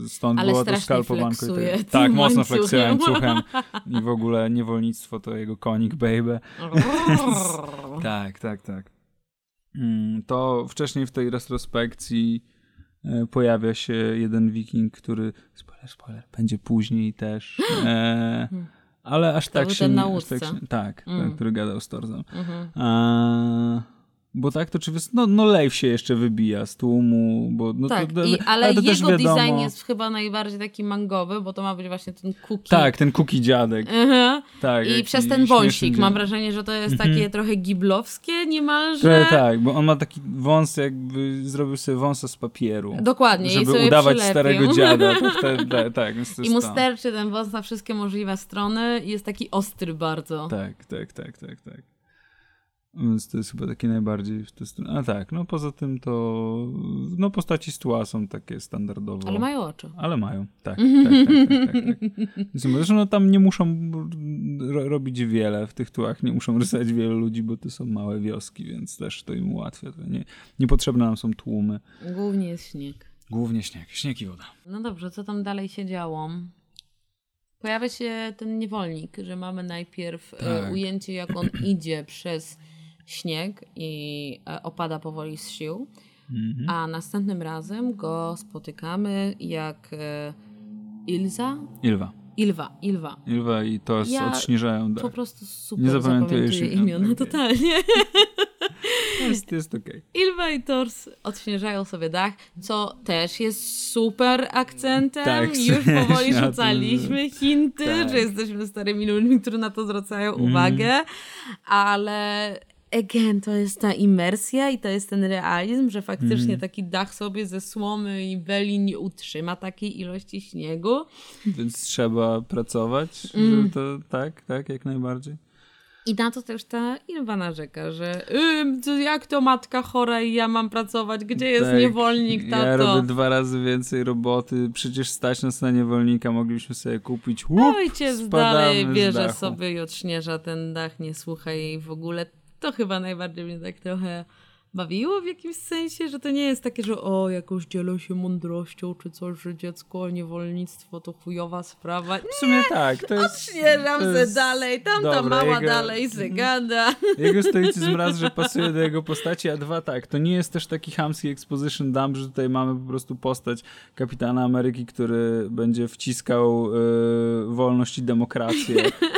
stąd ale była to skalpowanko. I tak, tak mocno fleksuje łańcuchem. I w ogóle niewolnictwo to jego konik, baby. Tak, tak, tak. To wcześniej w tej retrospekcji pojawia się jeden wiking, który, spoiler, spoiler, będzie później też, e, ale aż tak, się, aż tak się... Tak, mm. tak, który gadał z Thorsem. Mm-hmm. A, bo tak, to czy no, no Leif się jeszcze wybija z tłumu, bo... No tak, to, i, ale, ale to jego design jest chyba najbardziej taki mangowy, bo to ma być właśnie ten cookie. Tak, ten cookie dziadek. Uh-huh. Tak, i przez ten wąsik. Mam wrażenie, że to jest takie uh-huh. trochę giblowskie niemalże. Trochę tak, bo on ma taki wąs, jakby zrobił sobie wąsa z papieru. Dokładnie. Żeby i sobie udawać przylepił starego dziada. To wtedy, tak, więc i mu sterczy ten wąs na wszystkie możliwe strony i jest taki ostry bardzo. Tak, tak, tak, tak, tak. Więc to jest chyba takie najbardziej w tę stronę. A tak, no poza tym to no postaci z tła są takie standardowo. Ale mają oczy. Ale mają, tak. tak, tak, tak, tak, tak. Zresztą no, tam nie muszą ro- robić wiele w tych tłach, nie muszą rysować wielu ludzi, bo to są małe wioski, więc też to im ułatwia. To nie, niepotrzebne nam są tłumy. Głównie jest śnieg. Głównie śnieg. Śnieg i woda. No dobrze, co tam dalej się działo? Pojawia się ten niewolnik, że mamy najpierw tak. ujęcie, jak on idzie przez śnieg i opada powoli z sił, mm-hmm. a następnym razem go spotykamy jak Ylza? Ylva. Ylva, Ylva. Ylva i to ja odśnieżają. Po prostu super nie zapamiętujesz imiona, okay. Totalnie. Jest, jest okej. Okay. Ylva i Thors odśnieżają sobie dach, co też jest super akcentem. Tak, już powoli rzucaliśmy hinty, tak. że jesteśmy starymi ludźmi, którzy na to zwracają mm. uwagę, ale again, to jest ta imersja i to jest ten realizm, że faktycznie mm. taki dach sobie ze słomy i beli nie utrzyma takiej ilości śniegu. Więc trzeba pracować, mm. żeby to tak, tak, jak najbardziej. I na to też ta Ylva narzeka, że yy, jak to matka chora i ja mam pracować, gdzie tak, jest niewolnik, tato? Ja robię dwa razy więcej roboty, przecież stać nas na niewolnika, mogliśmy sobie kupić. Łup, ojciec dalej bierze sobie i odśnieża ten dach, nie słucha jej w ogóle. To chyba najbardziej mnie tak trochę bawiło w jakimś sensie, że to nie jest takie, że o, jakoś dzielę się mądrością czy coś, że dziecko, niewolnictwo to chujowa sprawa. Nie, w sumie tak. To jest, odśnieżam to jest se dalej, tamta dobra, mama jego, dalej se gada. Jego stoicyzm raz, że pasuje do jego postaci, a dwa tak. To nie jest też taki chamski exposition dump, że tutaj mamy po prostu postać Kapitana Ameryki, który będzie wciskał yy, wolność i demokrację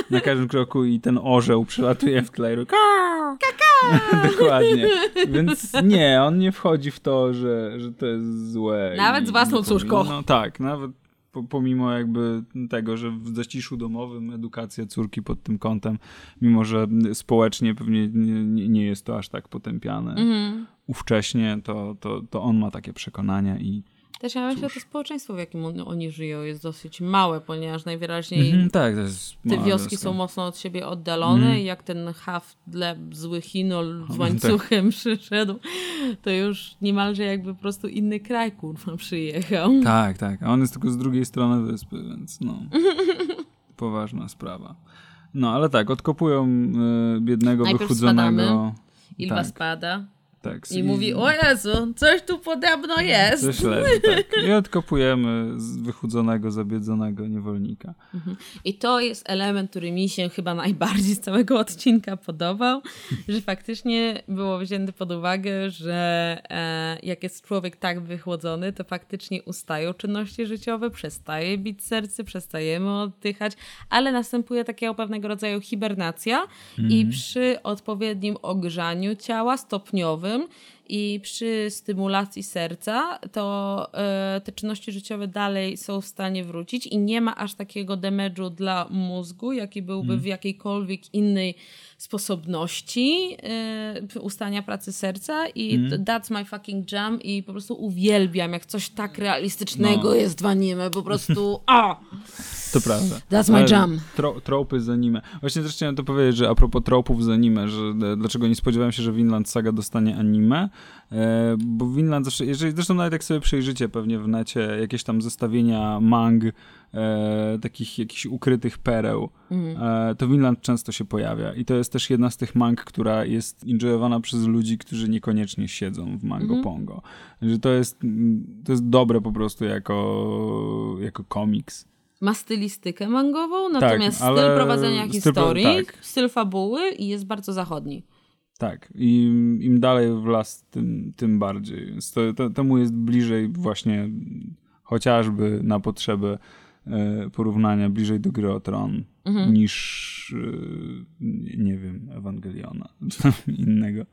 na każdym kroku i ten orzeł przelatuje w tle i ruk. Dokładnie. Więc nie, on nie wchodzi w to, że, że to jest złe. Nawet z własną córką. No tak, nawet po, pomimo jakby tego, że w zaciszu domowym edukacja córki pod tym kątem, mimo że społecznie pewnie nie, nie jest to aż tak potępiane mhm. ówcześnie, to, to, to on ma takie przekonania i też ja myślę, że to społeczeństwo, w jakim on, oni żyją, jest dosyć małe, ponieważ najwyraźniej mm-hmm, tak, to jest te wioski wioska. są mocno od siebie oddalone mm. i jak ten haftle zły Chinol z łańcuchem tak. przyszedł, to już niemalże jakby po prostu inny kraj, kurwa, przyjechał. Tak, tak. A on jest tylko z drugiej strony wyspy, więc no. Poważna sprawa. No, ale tak, odkopują y, biednego, najpierw wychudzonego. Spadamy. Ylva tak. spada. Tak, i mówi, o Jezu, coś tu podobno jest. Coś leży, tak. I odkopujemy wychudzonego, zabiedzonego niewolnika. Mhm. I to jest element, który mi się chyba najbardziej z całego odcinka podobał, że faktycznie było wzięte pod uwagę, że e, jak jest człowiek tak wychłodzony, to faktycznie ustają czynności życiowe, przestaje bić serce, przestajemy oddychać, ale następuje takiego pewnego rodzaju hibernacja mhm. i przy odpowiednim ogrzaniu ciała stopniowym i przy stymulacji serca to y, te czynności życiowe dalej są w stanie wrócić i nie ma aż takiego damage'u dla mózgu, jaki byłby mm. w jakiejkolwiek innej sposobności y, ustania pracy serca i mm. that's my fucking jam i po prostu uwielbiam, jak coś tak realistycznego no. jest w anime, po prostu a! To prawda. That's my jam. Tro, tropy z anime. Właśnie zresztą chciałem to powiedzieć, że a propos tropów z anime, że dlaczego nie spodziewałem się, że Vinland Saga dostanie anime, e, bo Vinland zawsze, jeżeli, zresztą nawet jak sobie przejrzycie pewnie w necie jakieś tam zestawienia mang, E, takich jakichś ukrytych pereł, mm. e, to Vinland często się pojawia. I to jest też jedna z tych mang, która jest enjoyowana przez ludzi, którzy niekoniecznie siedzą w Mango mm. Pongo. Że to jest, to jest dobre po prostu jako, jako komiks. Ma stylistykę mangową, natomiast tak, styl prowadzenia historii, styl, tak. styl fabuły i jest bardzo zachodni. Tak. I im, im dalej w las, tym, tym bardziej. To, to, temu jest bliżej właśnie chociażby na potrzeby porównania bliżej do Gry o Tron mhm. niż nie wiem, Ewangeliona czy innego.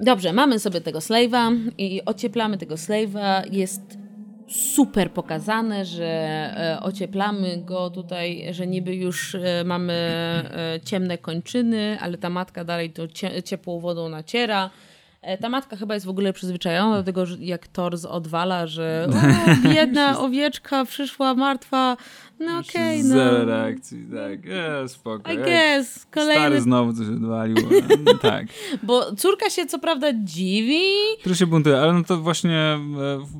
Dobrze, mamy sobie tego Slave'a i ocieplamy tego Slave'a. Jest super pokazane, że ocieplamy go tutaj, że niby już mamy ciemne kończyny, ale ta matka dalej to ciepłą wodą naciera. Ta matka chyba jest w ogóle przyzwyczajona do tego, że jak Thors odwala, że o, biedna owieczka przyszła martwa. No okej, okay, no. Zero reakcji, tak. E, spoko. I guess. Kolejny... Stary znowu coś odwalił. Tak. Bo córka się co prawda dziwi. Trochę się buntuje, ale no to właśnie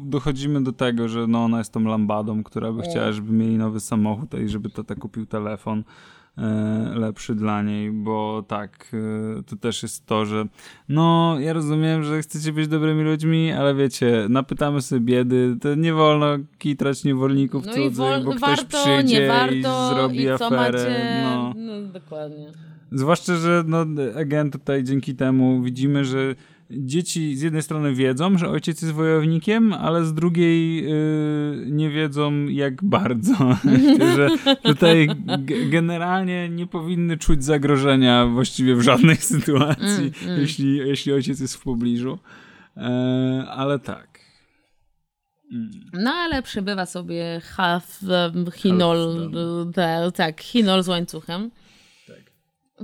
dochodzimy do tego, że no ona jest tą lambadą, która by chciała, żeby mieli nowy samochód i żeby tata kupił telefon lepszy dla niej, bo tak, to też jest to, że no, ja rozumiem, że chcecie być dobrymi ludźmi, ale wiecie, napytamy sobie biedy, to nie wolno kitrać niewolników no cudzych, wol- bo ktoś warto, przyjdzie nie warto, i zrobi i aferę. Macie... No. no, dokładnie. Zwłaszcza, że no, again, tutaj dzięki temu widzimy, że dzieci z jednej strony wiedzą, że ojciec jest wojownikiem, ale z drugiej yy, nie wiedzą jak bardzo. że tutaj g- generalnie nie powinny czuć zagrożenia właściwie w żadnej sytuacji, mm, mm. Jeśli, jeśli ojciec jest w pobliżu. Yy, ale tak. Mm. No ale przybywa sobie half um, Hinol, half tak, Hinol z łańcuchem. Tak.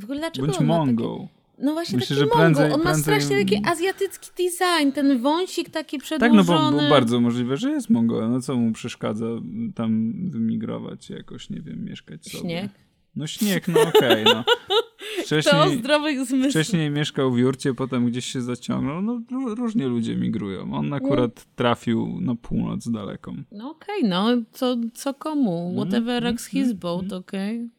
W ogóle dlaczego bądź Mongol. No właśnie myślę, taki mongol. On ma strasznie taki azjatycki design, ten wąsik taki przedłużony. Tak, no bo, bo bardzo możliwe, że jest mongolem. No co mu przeszkadza tam wymigrować jakoś, nie wiem, mieszkać sobie. Śnieg? No śnieg, no okej. Okay, no. Wcześniej, zdrowych zmysłów. Wcześniej mieszkał w jurcie, potem gdzieś się zaciągnął. No r- różnie ludzie migrują. On akurat no. trafił na północ daleką. No okej, okay, no co, co komu? Whatever rocks his boat, okej. Okay.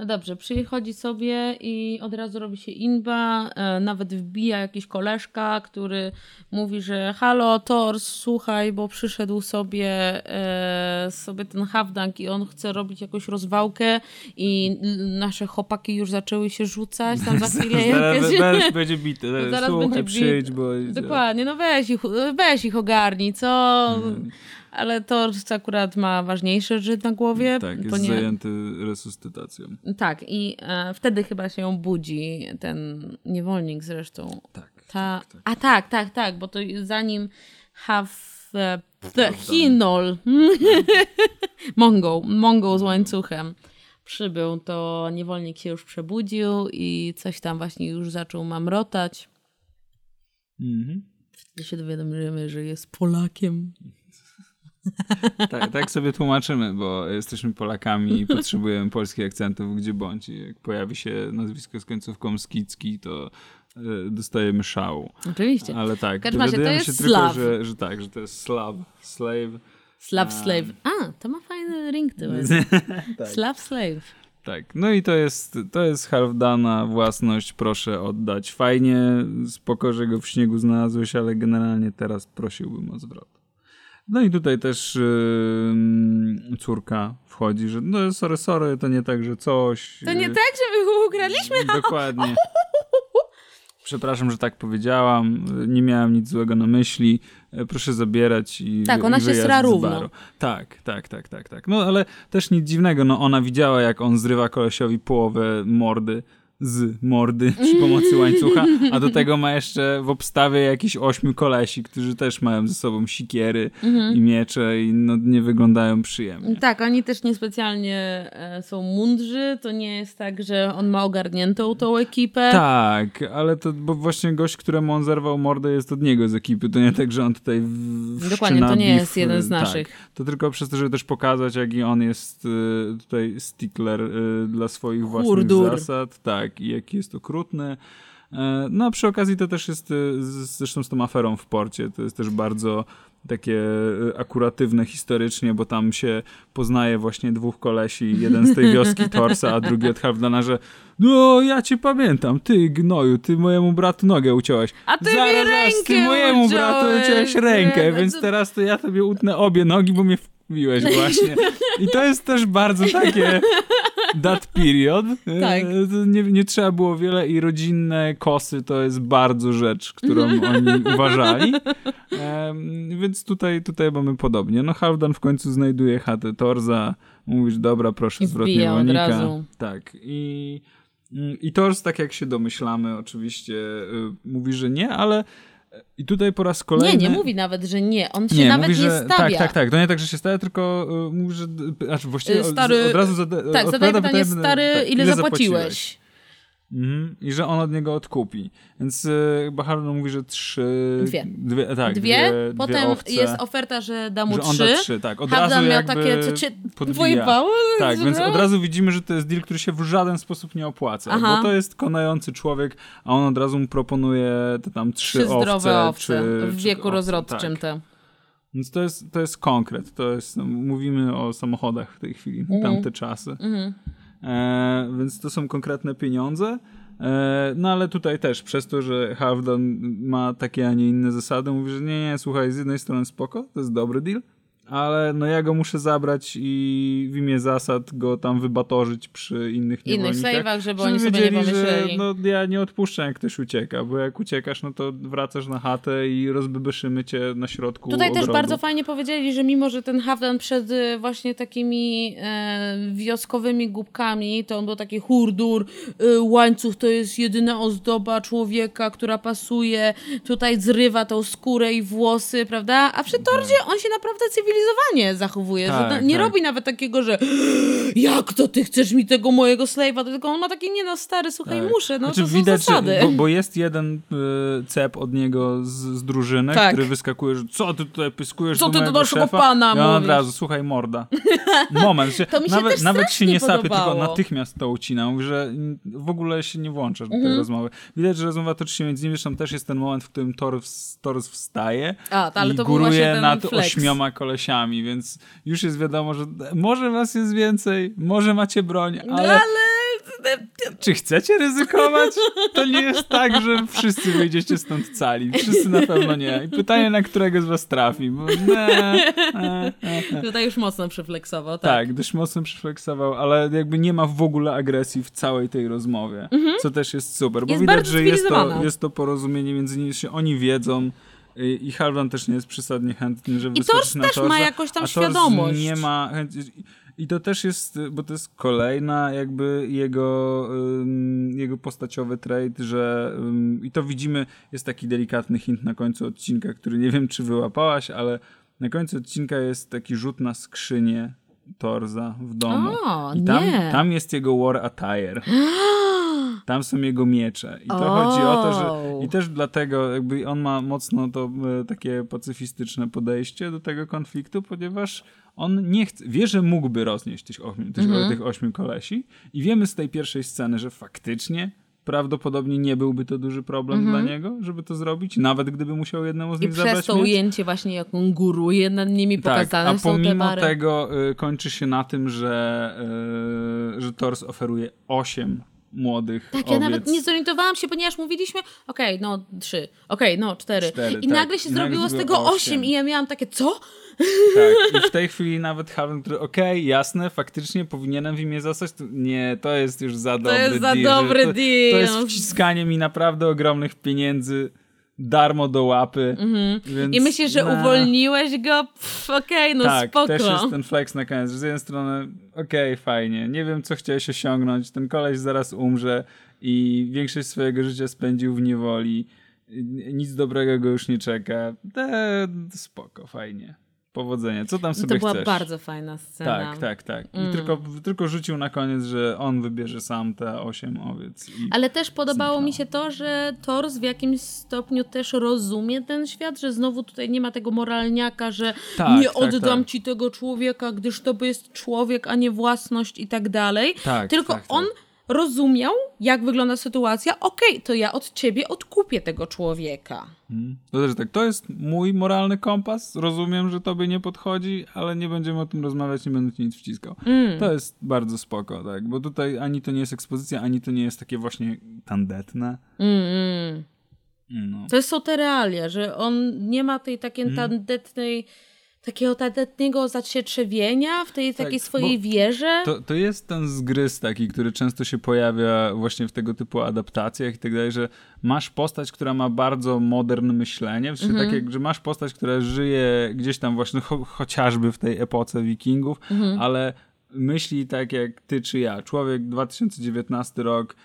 No dobrze, przychodzi sobie i od razu robi się inba, e, nawet wbija jakiś koleżka, który mówi, że halo Thors, słuchaj, bo przyszedł sobie, e, sobie ten Halfdan i on chce robić jakąś rozwałkę i nasze chłopaki już zaczęły się rzucać, tam za chwilę jakieś... Zaraz będzie bity, zaraz słuchaj, przyjdź, bo... Dokładnie, no weź ich, weź ich ogarnij, co... Hmm. Ale Thors akurat ma ważniejsze rzeczy na głowie. Tak, jest nie... zajęty resuscytacją. Tak, i e, wtedy chyba się ją budzi ten niewolnik zresztą. Tak. Ta... tak, tak. A tak, tak, tak, bo to zanim Half... E, t- Hinol. Mongol. Mongol z łańcuchem przybył, to niewolnik się już przebudził i coś tam właśnie już zaczął mamrotać. Mhm. Wtedy się dowiadujemy, że jest Polakiem. Tak, tak sobie tłumaczymy, bo jesteśmy Polakami i potrzebujemy polskich akcentów gdzie bądź. I jak pojawi się nazwisko z końcówką Skicki, to dostajemy szału. Oczywiście. Ale tak, dowiadujemy się tylko, że, że tak, że to jest slav, slave. Slav, slave. A, to ma fajny ring to jest. Tak. Slav, slave. Tak, no i to jest, to jest Halfdana własność, proszę oddać. Fajnie, spoko, że go w śniegu znalazłeś, ale generalnie teraz prosiłbym o zwrot. No i tutaj też yy, córka wchodzi, że no sorry, sorry, to nie tak, że coś... To nie yy, tak, że my ugraliśmy? Dokładnie. Przepraszam, że tak powiedziałam, nie miałam nic złego na myśli, proszę zabierać i tak, ona i się sra równo. Tak, tak, tak, tak, tak. No ale też nic dziwnego, no ona widziała, jak on zrywa kolesiowi połowę mordy. z mordy przy pomocy łańcucha, a do tego ma jeszcze w obstawie jakichś ośmiu kolesi, którzy też mają ze sobą sikiery mhm. i miecze i no, nie wyglądają przyjemnie. Tak, oni też niespecjalnie są mądrzy, to nie jest tak, że on ma ogarniętą tą ekipę. Tak, ale to, bo właśnie gość, któremu on zerwał mordę, jest od niego z ekipy, to nie tak, że on tutaj w Dokładnie, to nie jest jeden z naszych. Tak, to tylko przez to, żeby też pokazać, jaki on jest tutaj stickler dla swoich własnych zasad. Tak. I jaki jest okrutny. No a przy okazji to też jest, zresztą z tą aferą w porcie, to jest też bardzo takie akuratywne historycznie, bo tam się poznaje właśnie dwóch kolesi, jeden z tej wioski Thorsa, a drugi od Halfdana, że no ja cię pamiętam, ty gnoju, ty mojemu bratu nogę uciąłeś. A ty Zaraz, mi rękę ty mojemu uciąłeś. bratu uciąłeś rękę, no, więc to... teraz to ja tobie utnę obie nogi, bo mnie wpiłeś właśnie. I to jest też bardzo takie... That period. Tak. Nie, nie trzeba było wiele i rodzinne kosy to jest bardzo rzecz, którą oni uważali. Um, więc tutaj, tutaj mamy podobnie. No Halfdan w końcu znajduje chatę Thorsa. Mówisz, dobra, proszę zwrot niewolnika. Tak. I, i Thors, tak jak się domyślamy, oczywiście mówi, że nie, ale i tutaj po raz kolejny... Nie, nie mówi nawet, że nie. On się nie, nawet mówi, nie że... stawia. Tak, tak, tak. To nie tak, że się stawia, tylko y, mówi, że... Znaczy właściwie stary... od razu zada... Tak, zadaje pytanie, stary, tak, ile, ile zapłaciłeś? zapłaciłeś? Mhm. I że on od niego odkupi. Więc y, chyba Halfdan mówi, że trzy... Dwie. Dwie, tak, dwie? dwie Potem dwie jest oferta, że da mu że on trzy. Da trzy, tak. Od Halfdan razu miał takie, co cię pojebało? Tak, więc od razu widzimy, że to jest deal, który się w żaden sposób nie opłaca. Aha. Bo to jest konający człowiek, a on od razu mu proponuje te tam trzy, trzy zdrowe owce. owce czy, w wieku owce, rozrodczym tak. te. Więc to jest, to jest konkret. To jest, no, mówimy o samochodach w tej chwili. Mm. Tamte czasy. Mm. E, więc to są konkretne pieniądze, e, no ale tutaj też przez to, że Halfdan ma takie, a nie inne zasady, mówi, że nie, nie, słuchaj, z jednej strony spoko, to jest dobry deal, ale no ja go muszę zabrać i w imię zasad go tam wybatorzyć przy innych niewolnikach. Innych sejwach, żeby oni sobie wiedzieli, nie pomyśleli. Że, no ja nie odpuszczę, jak ktoś ucieka, bo jak uciekasz, no to wracasz na chatę i rozbybyszymy cię na środku Tutaj ogrodu. Też bardzo fajnie powiedzieli, że mimo, że ten Halfdan przed właśnie takimi e, wioskowymi głupkami, to on był taki hurdur, e, łańcuch to jest jedyna ozdoba człowieka, która pasuje, tutaj zrywa tą skórę i włosy, prawda? A przy Thorsie on się naprawdę cywilizował. Zachowuje, tak, że nie tak. robi nawet takiego, że jak to ty chcesz mi tego mojego slave'a, tylko on ma takie nie no stary, słuchaj, tak. muszę, no znaczy, to są widać, zasady. Że, bo, bo jest jeden y, cep od niego z, z drużyny, tak. który wyskakuje, że co ty tutaj pyskujesz co do mojego szefa? Co ty do naszego pana ja mówisz? Od razu, słuchaj, morda. Moment. Się, to mi się nawet, też nawet się nie sapie, tylko natychmiast to ucina. Mówi, że w ogóle się nie włączasz do tej mhm. rozmowy. Widać, że rozmowa toczy się między nimi, zresztą też jest ten moment, w którym Thors, Thors wstaje A, ta, ale i to góruje nad ośmioma kolesiami. Więc już jest wiadomo, że może was jest więcej, może macie broń, ale... ale... Czy chcecie ryzykować? To nie jest tak, że wszyscy wyjdziecie stąd cali. Wszyscy na pewno nie. I pytanie, na którego z was trafi. Bo ne, ne, ne. Tutaj już mocno przyfleksował, tak? Tak, dość mocno przyfleksował, ale jakby nie ma w ogóle agresji w całej tej rozmowie, mhm. co też jest super, bo jest widać, że jest to, jest to porozumienie między nimi, że oni wiedzą, i Halfdan też nie jest przesadnie chętny, żeby wyskoczyć na Thorsa. I Thors też ma jakąś tam świadomość. Nie ma chęci... I to też jest, bo to jest kolejna jakby jego, ym, jego postaciowy trait, że ym, i to widzimy, jest taki delikatny hint na końcu odcinka, który nie wiem, czy wyłapałaś, ale na końcu odcinka jest taki rzut na skrzynię Thorsa w domu. O, I tam, nie. tam jest jego war attire. Tam są jego miecze. I to oh. chodzi o to, że... I też dlatego jakby on ma mocno to e, takie pacyfistyczne podejście do tego konfliktu, ponieważ on nie chce... Wie, że mógłby roznieść tych ośmiu, tych, mm-hmm. tych ośmiu kolesi. I wiemy z tej pierwszej sceny, że faktycznie prawdopodobnie nie byłby to duży problem mm-hmm. dla niego, żeby to zrobić, nawet gdyby musiał jednemu z nich zabrać I przez to mieć. Ujęcie właśnie, jak on góruje nad nimi pokazane tak, są te bary. A pomimo tego y, kończy się na tym, że, y, że Thors oferuje osiem młodych Tak, owiec. Ja nawet nie zorientowałam się, ponieważ mówiliśmy, okej, okay, no trzy, okej, okay, no cztery. cztery I tak. nagle się I zrobiło nagle z tego osiem i ja miałam takie, co? Tak, i w tej chwili nawet Harvey, który okej, okay, jasne, faktycznie powinienem w imię zasać. Nie, to jest już za to dobry deal. To jest za deal, dobry to, deal. To jest wciskanie mi naprawdę ogromnych pieniędzy darmo do łapy. Mm-hmm. Więc, I myślisz, że na... uwolniłeś go? Okej, okay, no tak, spoko. Tak, też jest ten flex na koniec, że z jednej strony okej, okay, fajnie, nie wiem, co chciałeś osiągnąć, ten koleś zaraz umrze i większość swojego życia spędził w niewoli. Nic dobrego go już nie czeka. De, spoko, fajnie. Powodzenia. Co tam sobie chcesz? To była bardzo fajna scena. Tak, tak, tak. I mm. tylko, tylko rzucił na koniec, że on wybierze sam te osiem owiec. Ale też podobało zniknął. mi się to, że Thors w jakimś stopniu też rozumie ten świat, że znowu tutaj nie ma tego moralniaka, że tak, nie tak, oddam tak. ci tego człowieka, gdyż to jest człowiek, a nie własność i tak dalej. Tak, tylko tak, on tak. rozumiał, jak wygląda sytuacja. Okej, okay, to ja od ciebie odkupię tego człowieka. Hmm. To też tak, to jest mój moralny kompas. Rozumiem, że tobie nie podchodzi, ale nie będziemy o tym rozmawiać, nie będę ci nic wciskał. Mm. To jest bardzo spoko, tak? Bo tutaj ani to nie jest ekspozycja, ani to nie jest takie właśnie tandetne. Mm-mm. No. To są te realia, że on nie ma tej takiej mm. tandetnej, takiego tandetnego zacietrzewienia w tej tak, takiej swojej wierze. To, to jest ten zgryz taki, który często się pojawia właśnie w tego typu adaptacjach i tak dalej, że masz postać, która ma bardzo modern myślenie, w sensie mm-hmm. takie, że masz postać, która żyje gdzieś tam właśnie cho- chociażby w tej epoce wikingów, mm-hmm. ale myśli tak jak ty czy ja. Człowiek, dwa tysiące dziewiętnasty rok,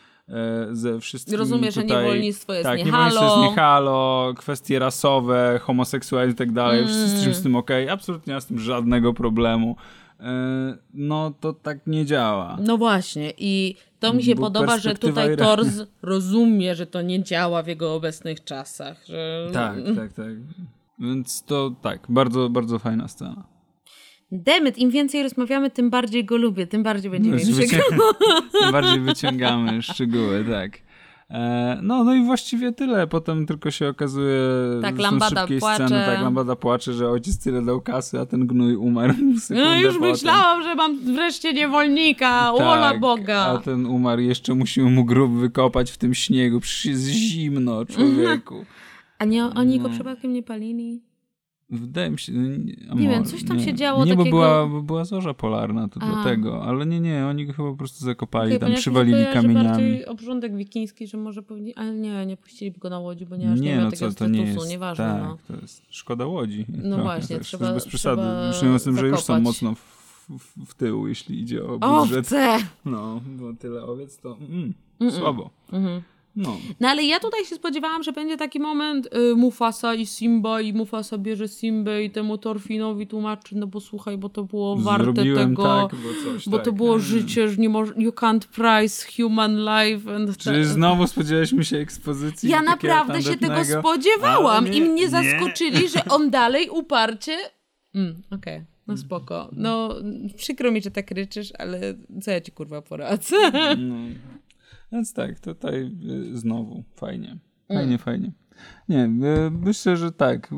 ze wszystkimi rozumiem, tutaj... że niewolnictwo jest tak, nie halo. niewolnictwo jest nie halo, kwestie rasowe, homoseksualizm i tak dalej, mm. wszyscy jesteśmy z tym okej, okay. absolutnie nie ma z tym żadnego problemu. No to tak nie działa. No właśnie i to mi się Bo podoba, że tutaj Thors rozumie, że to nie działa w jego obecnych czasach. Że... Tak, tak, tak. Więc to tak, bardzo, bardzo fajna scena. Demet, im więcej rozmawiamy, tym bardziej go lubię, tym bardziej będzie no, więcej szczegółów. Tym bardziej wyciągamy szczegóły, tak. E, no, no i właściwie tyle. Potem tylko się okazuje, tak, że są szybkie płacze. sceny. Tak, Lambada płacze, że ojciec tyle dał kasy, a ten gnój umarł. No już potem. Myślałam, że mam wreszcie niewolnika, wola tak, Boga. A ten umarł, jeszcze musimy mu grób wykopać w tym śniegu, przecież jest zimno, człowieku. A nie, oni no. go przypadkiem nie palili? Wydaje mi się... Amor, nie wiem, coś tam nie. się działo nie, takiego... Nie, bo była, bo była zorza polarna, to Aha. dlatego. Ale nie, nie, oni go chyba po prostu zakopali, okay, tam przywalili kamieniami. Bardziej obrządek wikiński, że może powinni... Ale nie, nie puściliby go na łodzi, bo nie, aż nie, nie no miał co, takiego statusu, nieważne. Tak, no. to jest szkoda łodzi. No to, właśnie, to trzeba bez przesady. Myślę o tym, że już są mocno w, w, w tył, jeśli idzie o budżet. Owce! No, bo tyle owiec to mm, słabo. Mm-mm. No. no ale ja tutaj się spodziewałam, że będzie taki moment y, Mufasa i Simba i Mufasa bierze Simbę i temu Thorfinnowi tłumaczy, no bo słuchaj, bo to było warte Zrobiłem tego, tak, bo, coś, bo tak. to było życie, że nie mo- you can't price human life. And Czyli t- znowu spodziewaliśmy się ekspozycji. Ja naprawdę się tego spodziewałam nie, i mnie nie. zaskoczyli, że on dalej uparcie... Mm, Okej. Okay. No spoko. No przykro mi, że tak ryczysz, ale co ja ci kurwa poradzę? No. Więc tak, tutaj znowu fajnie. Fajnie, mm. fajnie. Nie, myślę, że tak.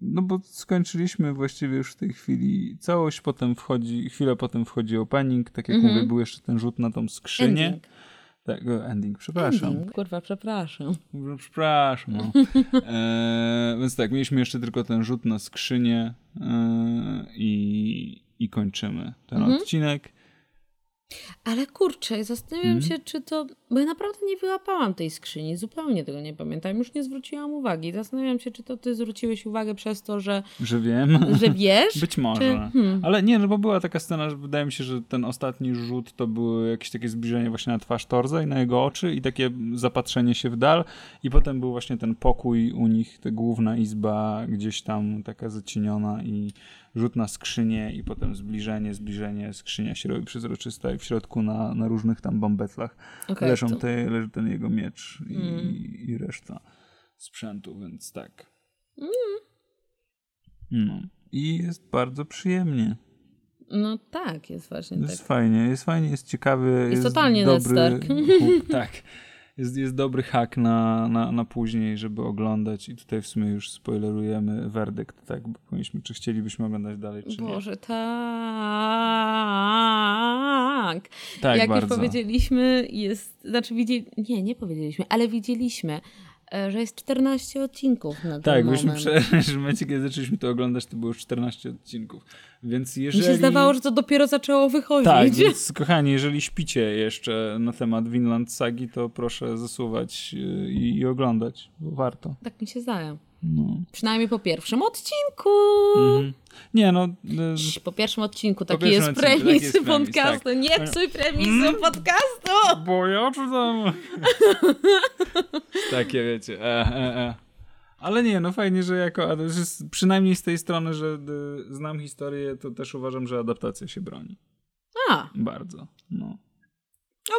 No bo skończyliśmy właściwie już w tej chwili całość, potem wchodzi, chwilę potem wchodzi opening, tak jak mm-hmm. mówię, był jeszcze ten rzut na tą skrzynię. Ending. Tak, ending, przepraszam. Ending. Kurwa, przepraszam. Przepraszam. No. E, więc tak, mieliśmy jeszcze tylko ten rzut na skrzynię e, i, i kończymy ten mm-hmm. odcinek. Ale kurczę, zastanawiam mm. się, czy to... Bo ja naprawdę nie wyłapałam tej skrzyni, zupełnie tego nie pamiętam, już nie zwróciłam uwagi. Zastanawiam się, czy to ty zwróciłeś uwagę przez to, że... Że wiem. Że wiesz? Być może. Czy... Hmm. Ale nie, no bo była taka scena, że wydaje mi się, że ten ostatni rzut to było jakieś takie zbliżenie właśnie na twarz Thorsa i na jego oczy i takie zapatrzenie się w dal i potem był właśnie ten pokój u nich, ta główna izba gdzieś tam taka zacieniona i... rzut na skrzynię i potem zbliżenie, zbliżenie, skrzynia się robi przezroczysta i w środku na, na różnych tam bambetlach okay, leżą to... te, leży ten jego miecz i, mm. i reszta sprzętu, więc tak. Mm. No. I jest bardzo przyjemnie. No tak, jest właśnie jest tak. Jest fajnie, jest fajnie, jest ciekawy. Jest, jest totalnie dobry huk, tak. Jest, jest dobry hak na, na, na później, żeby oglądać i tutaj w sumie już spoilerujemy werdykt, tak? Bo powinniśmy, czy chcielibyśmy oglądać dalej, czy nie. Boże, tak. Tak, jak bardzo. Już powiedzieliśmy, jest... Znaczy widzieliśmy... Nie, nie powiedzieliśmy, ale widzieliśmy, że jest czternaście odcinków na ten tak, moment. Tak, myśmy prze... w momencie, kiedy zaczęliśmy to oglądać, to było już czternaście odcinków. Więc jeżeli... Mi się zdawało, że to dopiero zaczęło wychodzić. Tak, więc kochani, jeżeli śpicie jeszcze na temat Vinland Sagi, to proszę zasuwać i, i oglądać, bo warto. Tak mi się zdaje. No. Przynajmniej po pierwszym odcinku. Mm-hmm. Nie no... Y- po pierwszym odcinku taki pierwszym jest odcinku, premis jest podcastu. Tak. Nie psuj premisu mm, podcastu! Bo ja czytam... Takie wiecie. E, e, e. Ale nie, no fajnie, że jako... Przynajmniej z tej strony, że d- znam historię, to też uważam, że adaptacja się broni. A. Bardzo. No.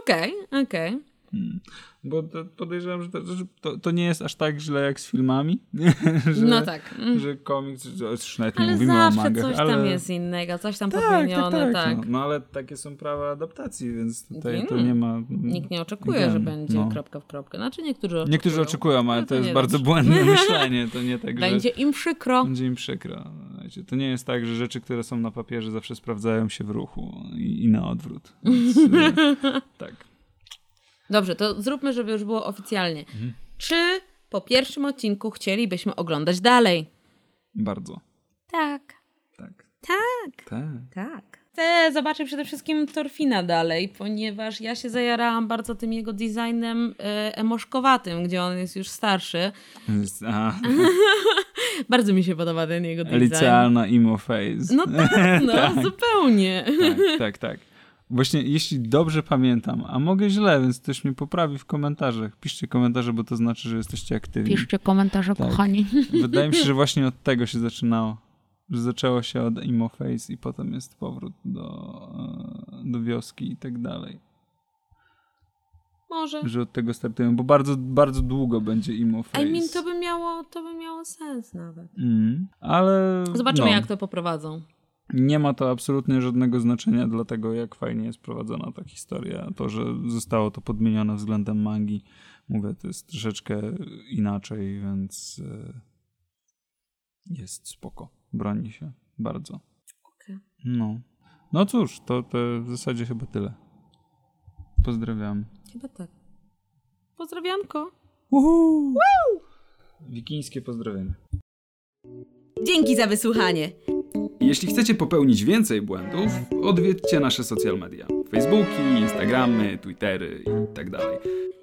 Okej, okay, okej. Okay. Hmm. Bo to podejrzewam, że to, że to, to nie jest aż tak źle jak z filmami. że, no tak. Mm. Że komiks, że, że nawet ale mówimy o mangach. Coś ale coś tam jest innego, coś tam tak, podmienione. Tak, tak, tak. No, no ale takie są prawa adaptacji, więc tutaj mm. to nie ma... Nikt nie oczekuje, wiem, że będzie no. kropka w kropkę. Znaczy niektórzy oczekują. Niektórzy oczekują, ale no to, to jest bardzo błędne myślenie. To nie tak, będzie że... im przykro. Będzie im przykro. To nie jest tak, że rzeczy, które są na papierze zawsze sprawdzają się w ruchu i, i na odwrót. Więc, tak. Dobrze, to zróbmy, żeby już było oficjalnie. Mhm. Czy po pierwszym odcinku chcielibyśmy oglądać dalej? Bardzo. Tak. Tak. Tak. Tak. tak. Chcę zobaczyć przede wszystkim Thorfinna dalej, ponieważ ja się zajarałam bardzo tym jego designem e, emoszkowatym, gdzie on jest już starszy. Bardzo mi się podoba ten jego design. Licealna emo phase. No tak, no tak. zupełnie. Tak, tak, tak. Właśnie, jeśli dobrze pamiętam, a mogę źle, więc ktoś mnie poprawi w komentarzach. Piszcie komentarze, bo to znaczy, że jesteście aktywni. Piszcie komentarze, tak. kochani. Wydaje mi się, że właśnie od tego się zaczynało. Że zaczęło się od emo face i potem jest powrót do, do wioski i tak dalej. Może. Że od tego startujemy, bo bardzo, bardzo długo będzie emo face. I mean, to by miało, to by miało sens nawet. Mm, ale... Zobaczymy, no. jak to poprowadzą. Nie ma to absolutnie żadnego znaczenia dla tego, jak fajnie jest prowadzona ta historia. To, że zostało to podmienione względem mangi, mówię, to jest troszeczkę inaczej, więc jest spoko. Broni się bardzo. Okay. No. No cóż, to, to w zasadzie chyba tyle. Pozdrawiam. Chyba tak. Pozdrawianko. Uhu. Woo! Wikińskie pozdrowienie. Dzięki za wysłuchanie. Jeśli chcecie popełnić więcej błędów, odwiedźcie nasze social media. Facebooki, Instagramy, Twittery i tak dalej.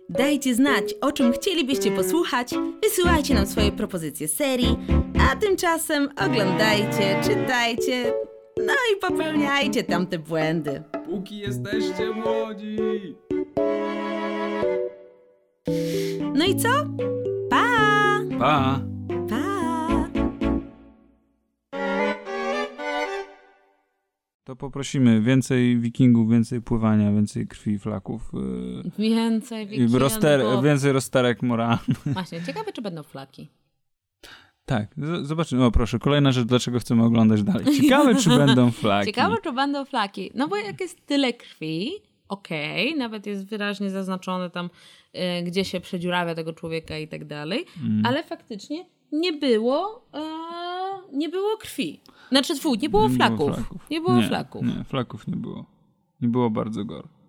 Dajcie znać, o czym chcielibyście posłuchać, wysyłajcie nam swoje propozycje serii, a tymczasem oglądajcie, czytajcie, no i popełniajcie tamte błędy. Póki jesteście młodzi! No i co? Pa! Pa! To poprosimy więcej wikingów, więcej pływania, więcej krwi i flaków. Yy, więcej wikingów. Roster- więcej rozterek moralnych. Właśnie, ciekawe, czy będą flaki. Tak, z- zobaczymy. O proszę, kolejna rzecz, dlaczego chcemy oglądać dalej. Ciekawe, czy będą flaki. Ciekawe, czy będą flaki. No bo jak jest tyle krwi, okej, okay, nawet jest wyraźnie zaznaczone tam, yy, gdzie się przedziurawia tego człowieka i tak dalej, mm. ale faktycznie nie było... Yy... Nie było krwi. Znaczy, twój, nie było nie flaków. Było flaków. Nie było nie, flaków. Nie, flaków nie było. Nie było bardzo gor.